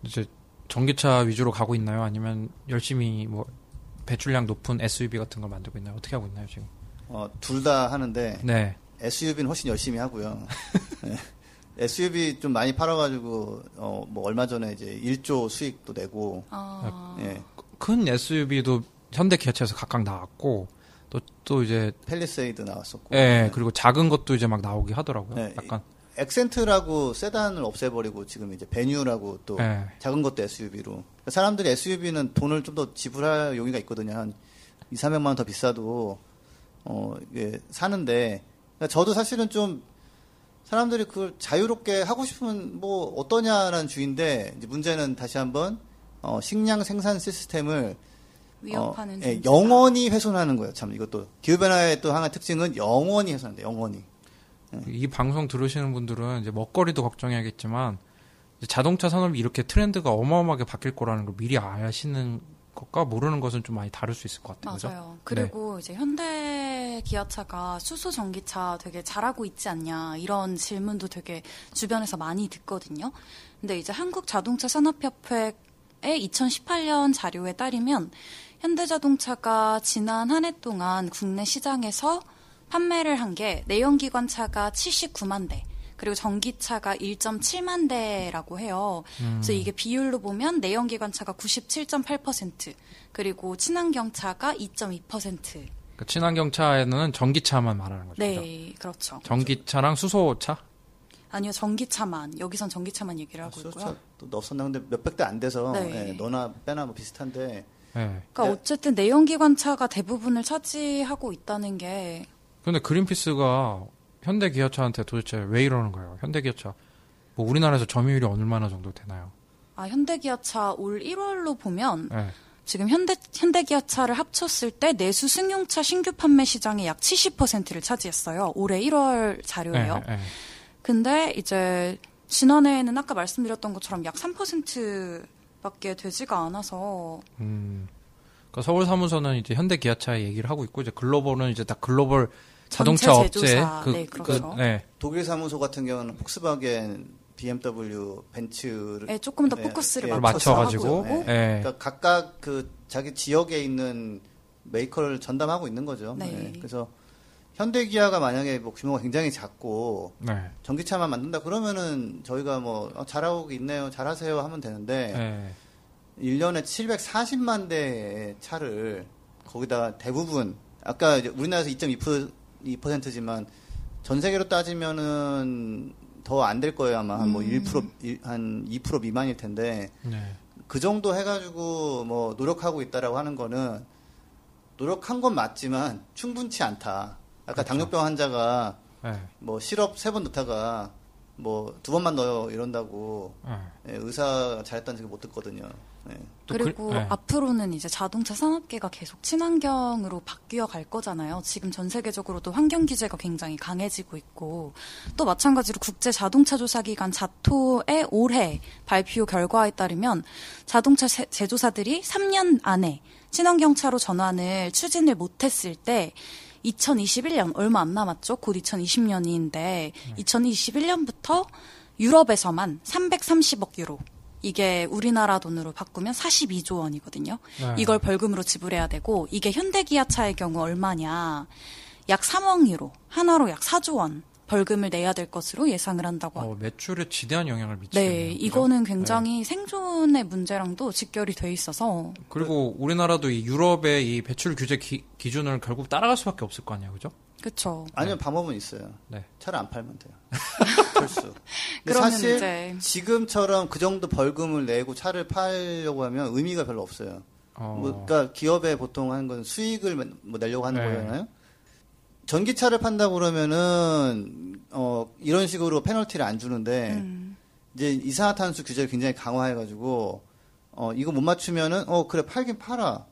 이제, 전기차 위주로 가고 있나요? 아니면 열심히 뭐, 배출량 높은 에스유브이 같은 걸 만들고 있나요? 어떻게 하고 있나요, 지금? 어, 둘 다 하는데, 네. 에스유브이는 훨씬 열심히 하고요. 네. 에스유브이 좀 많이 팔아가지고, 어, 뭐, 얼마 전에 이제 일 조 수익도 내고, 아... 네. 큰 에스유브이도 현대 기아차에서 각각 나왔고, 또, 또 이제. 팰리세이드 나왔었고. 네, 네. 그리고 작은 것도 이제 막 나오기 하더라고요. 네. 약간. 엑센트라고 세단을 없애버리고 지금 이제 베뉴라고 또 네. 작은 것도 에스유브이로 사람들이 에스유브이는 돈을 좀 더 지불할 용의가 있거든요. 한 이삼백만 원 더 비싸도 어 이게 사는데 그러니까 저도 사실은 좀 사람들이 그걸 자유롭게 하고 싶은 뭐 어떠냐라는 주의인데 이제 문제는 다시 한번 어 식량 생산 시스템을 위협하는 어, 예, 영원히 훼손하는 거예요. 참 이것도 기후변화의 또 하나의 특징은 영원히 훼손한다. 영원히. 이 방송 들으시는 분들은 이제 먹거리도 걱정해야겠지만 이제 자동차 산업이 이렇게 트렌드가 어마어마하게 바뀔 거라는 걸 미리 아시는 것과 모르는 것은 좀 많이 다를 수 있을 것 같아요. 맞아요. 그죠? 그리고 네. 이제 현대 기아차가 수소 전기차 되게 잘하고 있지 않냐 이런 질문도 되게 주변에서 많이 듣거든요. 근데 이제 한국 자동차 산업협회의 이천십팔 년 자료에 따르면 현대자동차가 지난 한 해 동안 국내 시장에서 판매를 한 게 내연기관 차가 칠십구만 대, 그리고 전기차가 일 점 칠만 대라고 해요. 음. 그래서 이게 비율로 보면 내연기관 차가 구십칠 점 팔 퍼센트, 그리고 친환경 차가 이 점 이 퍼센트. 그러니까 친환경 차에는 전기차만 말하는 거죠? 네, 그렇죠. 전기차랑 수소차? 아니요, 전기차만. 여기선 전기차만 얘기를 하고 있고요. 수소차 또 넣었었는데 몇백 대 안 돼서 네. 네, 너나 빼나 뭐 비슷한데. 네. 그러니까 네. 어쨌든 내연기관 차가 대부분을 차지하고 있다는 게 근데 그린피스가 현대 기아차한테 도대체 왜 이러는 거예요? 현대 기아차, 뭐 우리나라에서 점유율이 얼마나 정도 되나요? 아, 현대 기아차 올 일월로 보면 네. 지금 현대, 현대 기아차를 합쳤을 때 내수 승용차 신규 판매 시장의 약 칠십 퍼센트를 차지했어요. 올해 일월 자료예요. 네, 네. 근데 이제 지난해에는 아까 말씀드렸던 것처럼 약 삼 퍼센트밖에 되지가 않아서. 음. 그러니까 서울 사무소는 이제 현대 기아차 얘기를 하고 있고 이제 글로벌은 이제 다 글로벌 자동차 업체, 그, 네, 그렇죠. 그, 네. 독일 사무소 같은 경우는 폭스바겐, 비엠더블유, 벤츠를 네, 조금 더 포커스를 네, 맞춰가지고 네. 네. 그러니까 각각 그 자기 지역에 있는 메이커를 전담하고 있는 거죠. 네. 네. 그래서 현대 기아가 만약에 뭐 규모가 굉장히 작고 네. 전기차만 만든다 그러면은 저희가 뭐 어, 잘하고 있네요, 잘하세요 하면 되는데 네. 일 년에 칠백사십만 대의 차를 거기다가 대부분 아까 우리나라에서 이 점 이 퍼센트지만 전 세계로 따지면은 더 안 될 거예요 아마 한 뭐 음. 일 퍼센트 한 이 퍼센트 미만일 텐데 네. 그 정도 해가지고 뭐 노력하고 있다라고 하는 거는 노력한 건 맞지만 충분치 않다. 아까 그렇죠. 당뇨병 환자가 네. 뭐 시럽 세 번 넣다가 뭐 두 번만 넣어요 이런다고 네. 네, 의사 잘했다는 얘기 못 듣거든요. 네. 그리고 네. 앞으로는 이제 자동차 산업계가 계속 친환경으로 바뀌어 갈 거잖아요. 지금 전 세계적으로도 환경 규제가 굉장히 강해지고 있고 또 마찬가지로 국제 자동차 조사 기관 자토의 올해 발표 결과에 따르면 자동차 세, 제조사들이 삼 년 안에 친환경차로 전환을 추진을 못했을 때 이천이십일 년 얼마 안 남았죠. 곧 이천이십 년인데 네. 이천이십일 년부터 유럽에서만 삼백삼십억 유로 이게 우리나라 돈으로 바꾸면 사십이조 원이거든요. 네. 이걸 벌금으로 지불해야 되고 이게 현대기아차의 경우 얼마냐 약 삼억 유로 하나로 약 사조 원 벌금을 내야 될 것으로 예상을 한다고 합니다. 어, 매출에 지대한 영향을 미치네요. 네, 그죠? 이거는 굉장히 네. 생존의 문제랑도 직결이 돼 있어서. 그리고 우리나라도 이 유럽의 이 배출 규제 기, 기준을 결국 따라갈 수밖에 없을 거 아니에요, 그죠? 그렇죠. 아니면 네. 방법은 있어요. 네. 차를 안 팔면 돼요. 철수. 그러면 사실 이제... 지금처럼 그 정도 벌금을 내고 차를 팔려고 하면 의미가 별로 없어요. 어... 뭐, 그러니까 기업에 보통 하는 건 수익을 뭐 내려고 하는 네. 거잖아요. 전기차를 판다고 그러면은, 어, 이런 식으로 페널티를 안 주는데, 음. 이제 이산화탄소 규제를 굉장히 강화해가지고, 어, 이거 못 맞추면은, 어, 그래, 팔긴 팔아.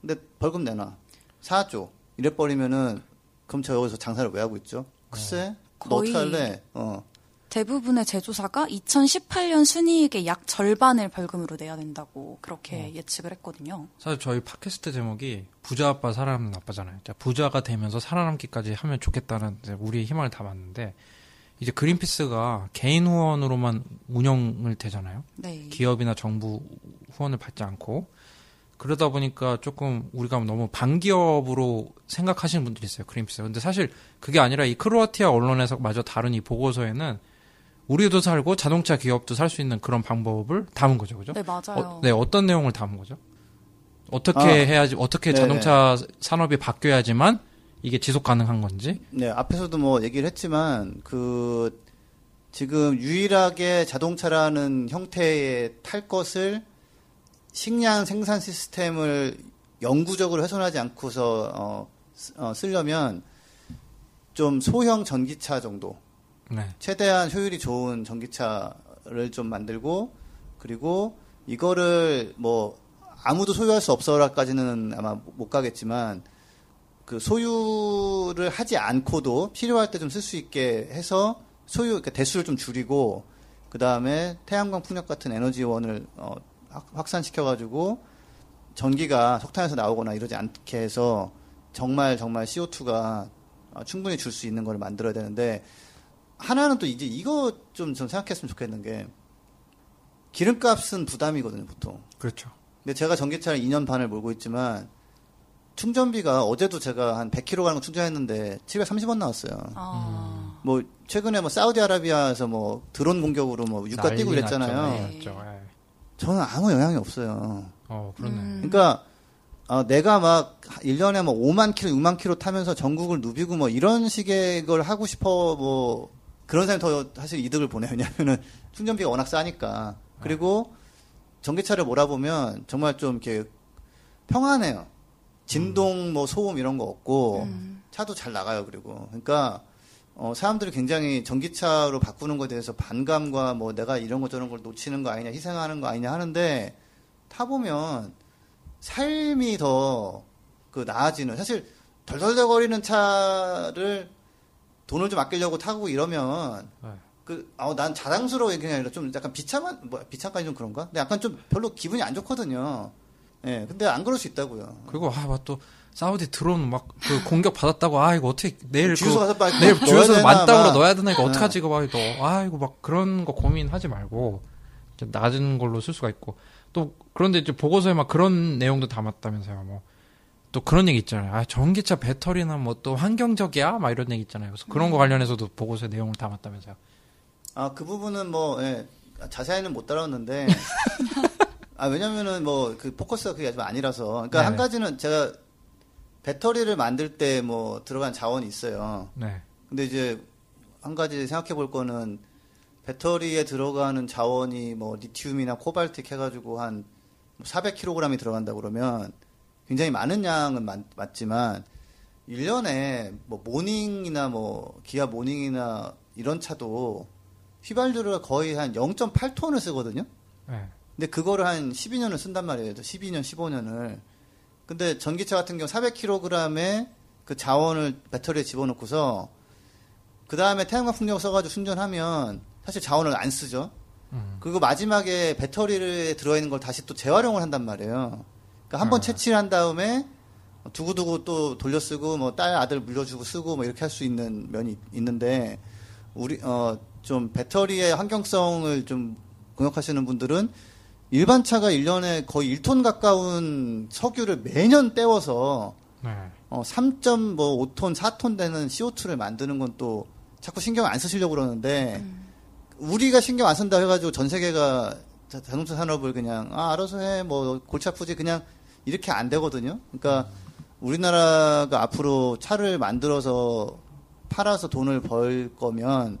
근데 벌금 내놔. 사줘. 이래버리면은, 그럼 저 여기서 장사를 왜 하고 있죠? 글쎄, 어. 너 어떻게 할래? 어. 대부분의 제조사가 이천십팔 년 순이익의 약 절반을 벌금으로 내야 된다고 그렇게 어. 예측을 했거든요. 사실 저희 팟캐스트 제목이 부자 아빠 살아남는 아빠잖아요. 부자가 되면서 살아남기까지 하면 좋겠다는 이제 우리의 희망을 담았는데 이제 그린피스가 개인 후원으로만 운영을 되잖아요. 네. 기업이나 정부 후원을 받지 않고 그러다 보니까 조금 우리가 너무 반기업으로 생각하시는 분들이 있어요. 그린피스. 근데 사실 그게 아니라 이 크로아티아 언론에서 마저 다룬 이 보고서에는 우리도 살고 자동차 기업도 살 수 있는 그런 방법을 담은 거죠, 그죠? 네, 맞아요. 어, 네, 어떤 내용을 담은 거죠? 어떻게 아, 해야지, 어떻게 네네. 자동차 산업이 바뀌어야지만 이게 지속 가능한 건지? 네, 앞에서도 뭐 얘기를 했지만, 그, 지금 유일하게 자동차라는 형태의 탈 것을 식량 생산 시스템을 영구적으로 훼손하지 않고서, 어, 쓰, 어, 쓰려면 좀 소형 전기차 정도. 네. 최대한 효율이 좋은 전기차를 좀 만들고 그리고 이거를 뭐 아무도 소유할 수 없어라까지는 아마 못 가겠지만 그 소유를 하지 않고도 필요할 때 좀 쓸 수 있게 해서 소유 그러니까 대수를 좀 줄이고 그 다음에 태양광 풍력 같은 에너지원을 어, 확산시켜가지고 전기가 석탄에서 나오거나 이러지 않게 해서 정말 정말 씨오투가 충분히 줄 수 있는 걸 만들어야 되는데. 하나는 또 이제 이거 좀 전 생각했으면 좋겠는 게 기름값은 부담이거든요, 보통. 그렇죠. 근데 제가 전기차를 이 년 반을 몰고 있지만 충전비가 어제도 제가 한 백 킬로미터 가는 거 충전했는데 칠백삼십 원 나왔어요. 아. 뭐 최근에 뭐 사우디아라비아에서 뭐 드론 공격으로 뭐 유가 뛰고 이랬잖아요. 저는 아무 영향이 없어요. 어, 그러네. 음. 그러니까 어, 내가 막 일 년에 뭐 오만 킬로미터, 육만 킬로미터 타면서 전국을 누비고 뭐 이런 식의 걸 하고 싶어 뭐 그런 사람이 더 사실 이득을 보네요. 왜냐면은 충전비가 워낙 싸니까. 그리고 전기차를 몰아보면 정말 좀 이렇게 평안해요. 진동 뭐 소음 이런 거 없고 차도 잘 나가요. 그리고 그러니까 어 사람들이 굉장히 전기차로 바꾸는 거에 대해서 반감과 뭐 내가 이런 거 저런 걸 놓치는 거 아니냐, 희생하는 거 아니냐 하는데 타보면 삶이 더 그 나아지는 사실 덜덜덜거리는 차를 돈을 좀 아끼려고 타고 이러면, 네. 그, 어, 난 자랑스러워 얘기가 아니라 좀 약간 비참한, 뭐, 비참까지 좀 그런가? 근데 약간 좀 별로 기분이 안 좋거든요. 예, 네, 근데 안 그럴 수 있다고요. 그리고, 아, 막 또, 사우디 드론 막, 그, 공격 받았다고, 아, 이거 어떻게, 내일, 주유소 가서 막, 내일 주유소에서 만땅으로 넣어야 되나, 이거 네. 어떡하지, 이거 막, 또, 아, 이거 막, 그런 거 고민하지 말고, 낮은 걸로 쓸 수가 있고. 또, 그런데 이제 보고서에 막 그런 내용도 담았다면서요, 뭐. 또 그런 얘기 있잖아요. 아, 전기차 배터리는 뭐 또 환경적이야? 막 이런 얘기 있잖아요. 그래서 그런 거 관련해서도 보고서에 내용을 담았다면서요. 아, 그 부분은 뭐, 예, 자세히는 못 다뤘는데. 아, 왜냐면은 뭐, 그 포커스가 그게 아직 아니라서. 그러니까 네네. 한 가지는 제가 배터리를 만들 때 뭐 들어간 자원이 있어요. 네. 근데 이제 한 가지 생각해 볼 거는 배터리에 들어가는 자원이 뭐 리튬이나 코발틱 해가지고 한 사백 킬로그램이 들어간다 그러면 굉장히 많은 양은 많, 맞지만 일 년에 뭐 모닝이나 뭐 기아 모닝이나 이런 차도 휘발유를 거의 한 영 점 팔 톤을 쓰거든요. 네. 근데 그거를 한 십이 년을 쓴단 말이에요. 십이 년, 십오 년을. 근데 전기차 같은 경우 사백 킬로그램의 그 자원을 배터리에 집어넣고서 그 다음에 태양광 풍력 써가지고 충전하면 사실 자원을 안 쓰죠. 음. 그리고 마지막에 배터리에 들어있는 걸 다시 또 재활용을 한단 말이에요. 그러니까 한번 음. 채취를 한 다음에 두고두고 또 돌려쓰고 뭐 딸 아들 물려주고 쓰고 뭐 이렇게 할 수 있는 면이 있는데 우리 어 좀 배터리의 환경성을 좀 공격하시는 분들은 일반 차가 일 년에 거의 일 톤 가까운 석유를 매년 떼워서 네. 어, 삼 점 오 톤, 사 톤 되는 씨오투를 만드는 건 또 자꾸 신경 안 쓰시려고 그러는데 음. 우리가 신경 안 쓴다 해가지고 전 세계가 자동차 산업을 그냥 아 알아서 해 뭐 골치 아프지 그냥 이렇게 안 되거든요. 그러니까 우리나라가 앞으로 차를 만들어서 팔아서 돈을 벌 거면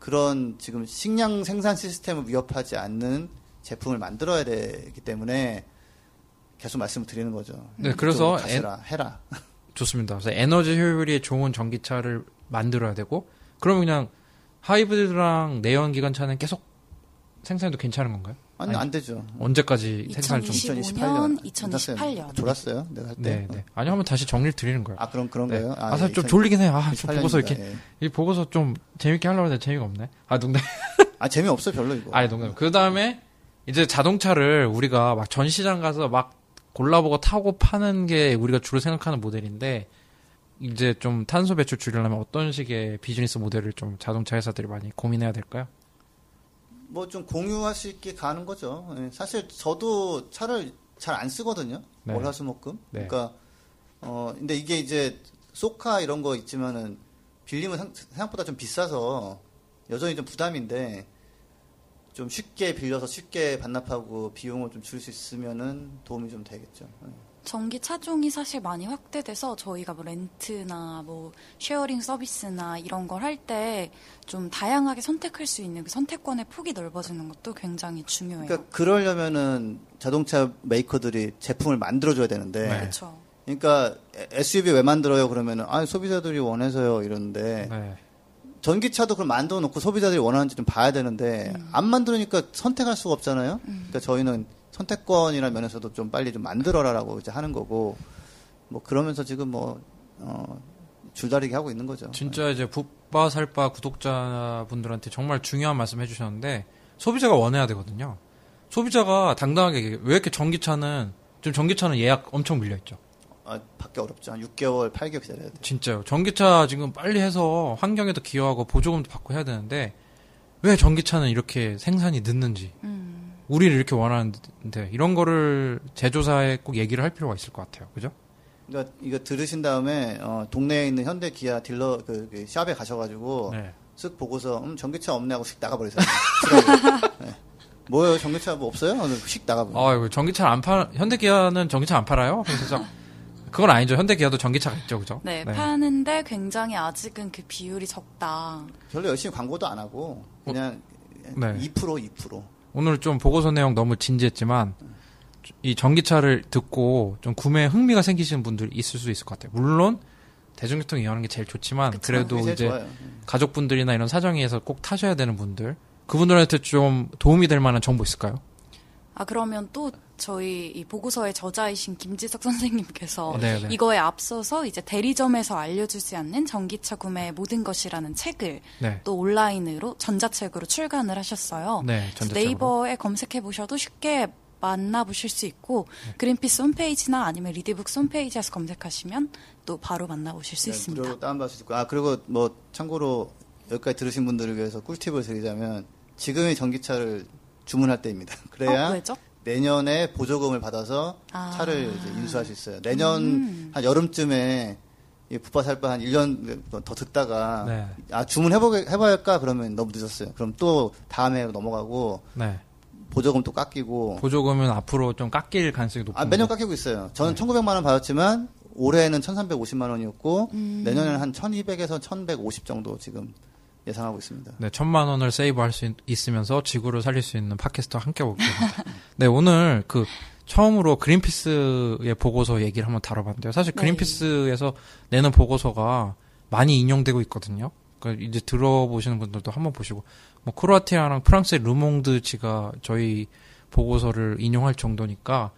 그런 지금 식량 생산 시스템을 위협하지 않는 제품을 만들어야 되기 때문에 계속 말씀을 드리는 거죠. 네, 그래서 가시라, 에... 해라. 좋습니다. 그래서 에너지 효율이 좋은 전기차를 만들어야 되고, 그러면 그냥 하이브리드랑 내연기관차는 계속 생산해도 괜찮은 건가요? 아니, 아니 안 되죠. 언제까지 생산을 좀? 이천이십오 년, 이천이십팔 년 졸았어요, 내가 할 때. 네, 네. 아니 한번 다시 정리를 드리는 거예요. 아, 그럼 그런, 그런 네. 거예요. 아, 아 사실 이천이십팔, 좀 졸리긴 해요. 아, 좀 보고서 이렇게 예. 이 보고서 좀 재밌게 하려고 했는데 재미가 없네. 아, 농담. 아, 재미 없어 별로 이거. 아니, 농담. 그 다음에 이제 자동차를 우리가 막 전시장 가서 막 골라보고 타고 파는 게 우리가 주로 생각하는 모델인데 이제 좀 탄소 배출 줄이려면 어떤 식의 비즈니스 모델을 좀 자동차 회사들이 많이 고민해야 될까요? 뭐 좀 공유할 수 있게 가는 거죠. 사실 저도 차를 잘 안 쓰거든요. 네. 월화수목금. 네. 그러니까 어 근데 이게 이제 소카 이런 거 있지만은 빌리면 생각보다 좀 비싸서 여전히 좀 부담인데 좀 쉽게 빌려서 쉽게 반납하고 비용을 좀 줄 수 있으면은 도움이 좀 되겠죠. 전기 차종이 사실 많이 확대돼서 저희가 뭐 렌트나 뭐 쉐어링 서비스나 이런 걸 할 때 좀 다양하게 선택할 수 있는 그 선택권의 폭이 넓어지는 것도 굉장히 중요해요. 그러니까 그러려면은 자동차 메이커들이 제품을 만들어줘야 되는데. 네. 그렇죠. 그러니까 에스유브이 왜 만들어요? 그러면은 아 소비자들이 원해서요 이러는데. 네. 전기차도 그걸 만들어 놓고 소비자들이 원하는지 좀 봐야 되는데 음. 안 만들으니까 선택할 수가 없잖아요. 음. 그러니까 저희는 선택권이라는 면에서도 좀 빨리 좀 만들어라라고 이제 하는 거고, 뭐 그러면서 지금 뭐, 어, 줄다리기 하고 있는 거죠. 진짜 이제 북바살바 구독자분들한테 정말 중요한 말씀 해주셨는데, 소비자가 원해야 되거든요. 소비자가 당당하게 얘기해요. 왜 이렇게 전기차는, 지금 전기차는 예약 엄청 밀려있죠. 아, 받기 어렵죠. 한 육 개월, 팔 개월 기다려야 돼요. 진짜요. 전기차 지금 빨리 해서 환경에도 기여하고 보조금도 받고 해야 되는데, 왜 전기차는 이렇게 생산이 늦는지. 음. 우리를 이렇게 원하는데 이런 거를 제조사에 꼭 얘기를 할 필요가 있을 것 같아요. 그죠? 그러니까 이거 들으신 다음에 어, 동네에 있는 현대 기아 딜러 그, 그 샵에 가셔가지고 네. 쓱 보고서 음, 전기차 없네 하고 씩 나가버리세요. 네. 뭐예요? 전기차 뭐 없어요? 씩 나가버려. 아, 전기차 안 팔. 현대 기아는 전기차 안 팔아요? 그래서 그건 아니죠. 현대 기아도 전기차가 있죠, 그죠? 네, 네, 파는데 굉장히 아직은 그 비율이 적다. 별로 열심히 광고도 안 하고 그냥 어, 네. 이 퍼센트, 이 퍼센트. 오늘 좀 보고서 내용 너무 진지했지만 이 전기차를 듣고 좀 구매에 흥미가 생기시는 분들 있을 수 있을 것 같아요. 물론 대중교통 이용하는 게 제일 좋지만 그쵸, 그래도 이제 좋아요. 가족분들이나 이런 사정에서 꼭 타셔야 되는 분들 그분들한테 좀 도움이 될 만한 정보 있을까요? 아 그러면 또 저희 이 보고서의 저자이신 김지석 선생님께서 네네. 이거에 앞서서 이제 대리점에서 알려주지 않는 전기차 구매의 모든 것이라는 책을 네. 또 온라인으로 전자책으로 출간을 하셨어요. 네, 전자책으로. 네이버에 검색해 보셔도 쉽게 만나보실 수 있고 네. 그린피스 홈페이지나 아니면 리디북스 홈페이지에서 검색하시면 또 바로 만나보실 수 네, 있습니다. 무료로 다운받을 수 있고 아 그리고 뭐 참고로 여기까지 들으신 분들을 위해서 꿀팁을 드리자면 지금의 전기차를 주문할 때입니다. 그래야 어, 내년에 보조금을 받아서 아. 차를 이제 인수할 수 있어요. 내년 음. 한 여름쯤에 이 붓바 살바 한 일 년 더 듣다가 네. 아 주문해보게 해봐야할까 그러면 너무 늦었어요. 그럼 또 다음에 넘어가고 네. 보조금 또 깎이고. 보조금은 앞으로 좀 깎일 가능성이 높은. 아 매년 거. 깎이고 있어요. 저는 네. 천구백만 원 받았지만 올해는 천삼백오십만 원이었고 음. 내년에는 한 천이백에서 천백오십 정도 지금 예상하고 있습니다. 네, 천만 원을 세이브할 수 있, 있으면서 지구를 살릴 수 있는 팟캐스트와 함께 볼게요. 네, 오늘 그 처음으로 그린피스의 보고서 얘기를 한번 다뤄봤는데요. 사실 그린피스에서 네. 내는 보고서가 많이 인용되고 있거든요. 그러니까 이제 들어보시는 분들도 한번 보시고, 뭐 크로아티아랑 프랑스의 르몽드지가 저희 보고서를 인용할 정도니까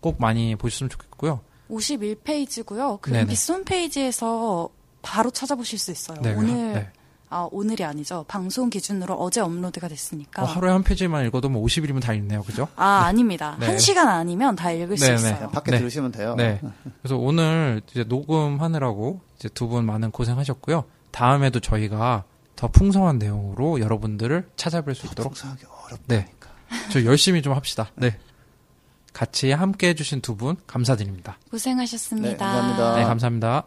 꼭 많이 보셨으면 좋겠고요. 오십일 페이지고요. 그린피스 홈페이지에서 바로 찾아보실 수 있어요. 네, 오늘. 네. 아, 오늘이 아니죠. 방송 기준으로 어제 업로드가 됐으니까. 어, 하루에 한 페이지만 읽어도 뭐 오십 일이면 다 읽네요. 그죠? 아, 네. 아닙니다. 네. 한 시간 아니면 다 읽을 네네. 수 있어요. 밖에 네. 들으시면 돼요. 네. 그래서 오늘 이제 녹음하느라고 이제 두 분 많은 고생하셨고요. 다음에도 저희가 더 풍성한 내용으로 여러분들을 찾아뵐 수 있도록. 풍성하기 어렵다니까. 네. 저 열심히 좀 합시다. 네. 같이 함께 해주신 두 분 감사드립니다. 고생하셨습니다. 네, 감사합니다. 네, 감사합니다.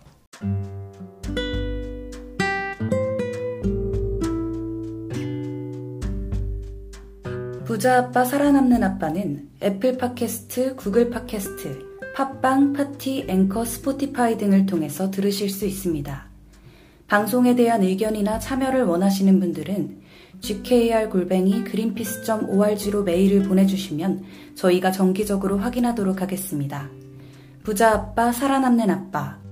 부자 아빠 살아남는 아빠는 애플 팟캐스트, 구글 팟캐스트, 팟빵, 파티, 앵커, 스포티파이 등을 통해서 들으실 수 있습니다. 방송에 대한 의견이나 참여를 원하시는 분들은 지케이알 골뱅이 그린피스 닷 오알지로 메일을 보내주시면 저희가 정기적으로 확인하도록 하겠습니다. 부자 아빠 살아남는 아빠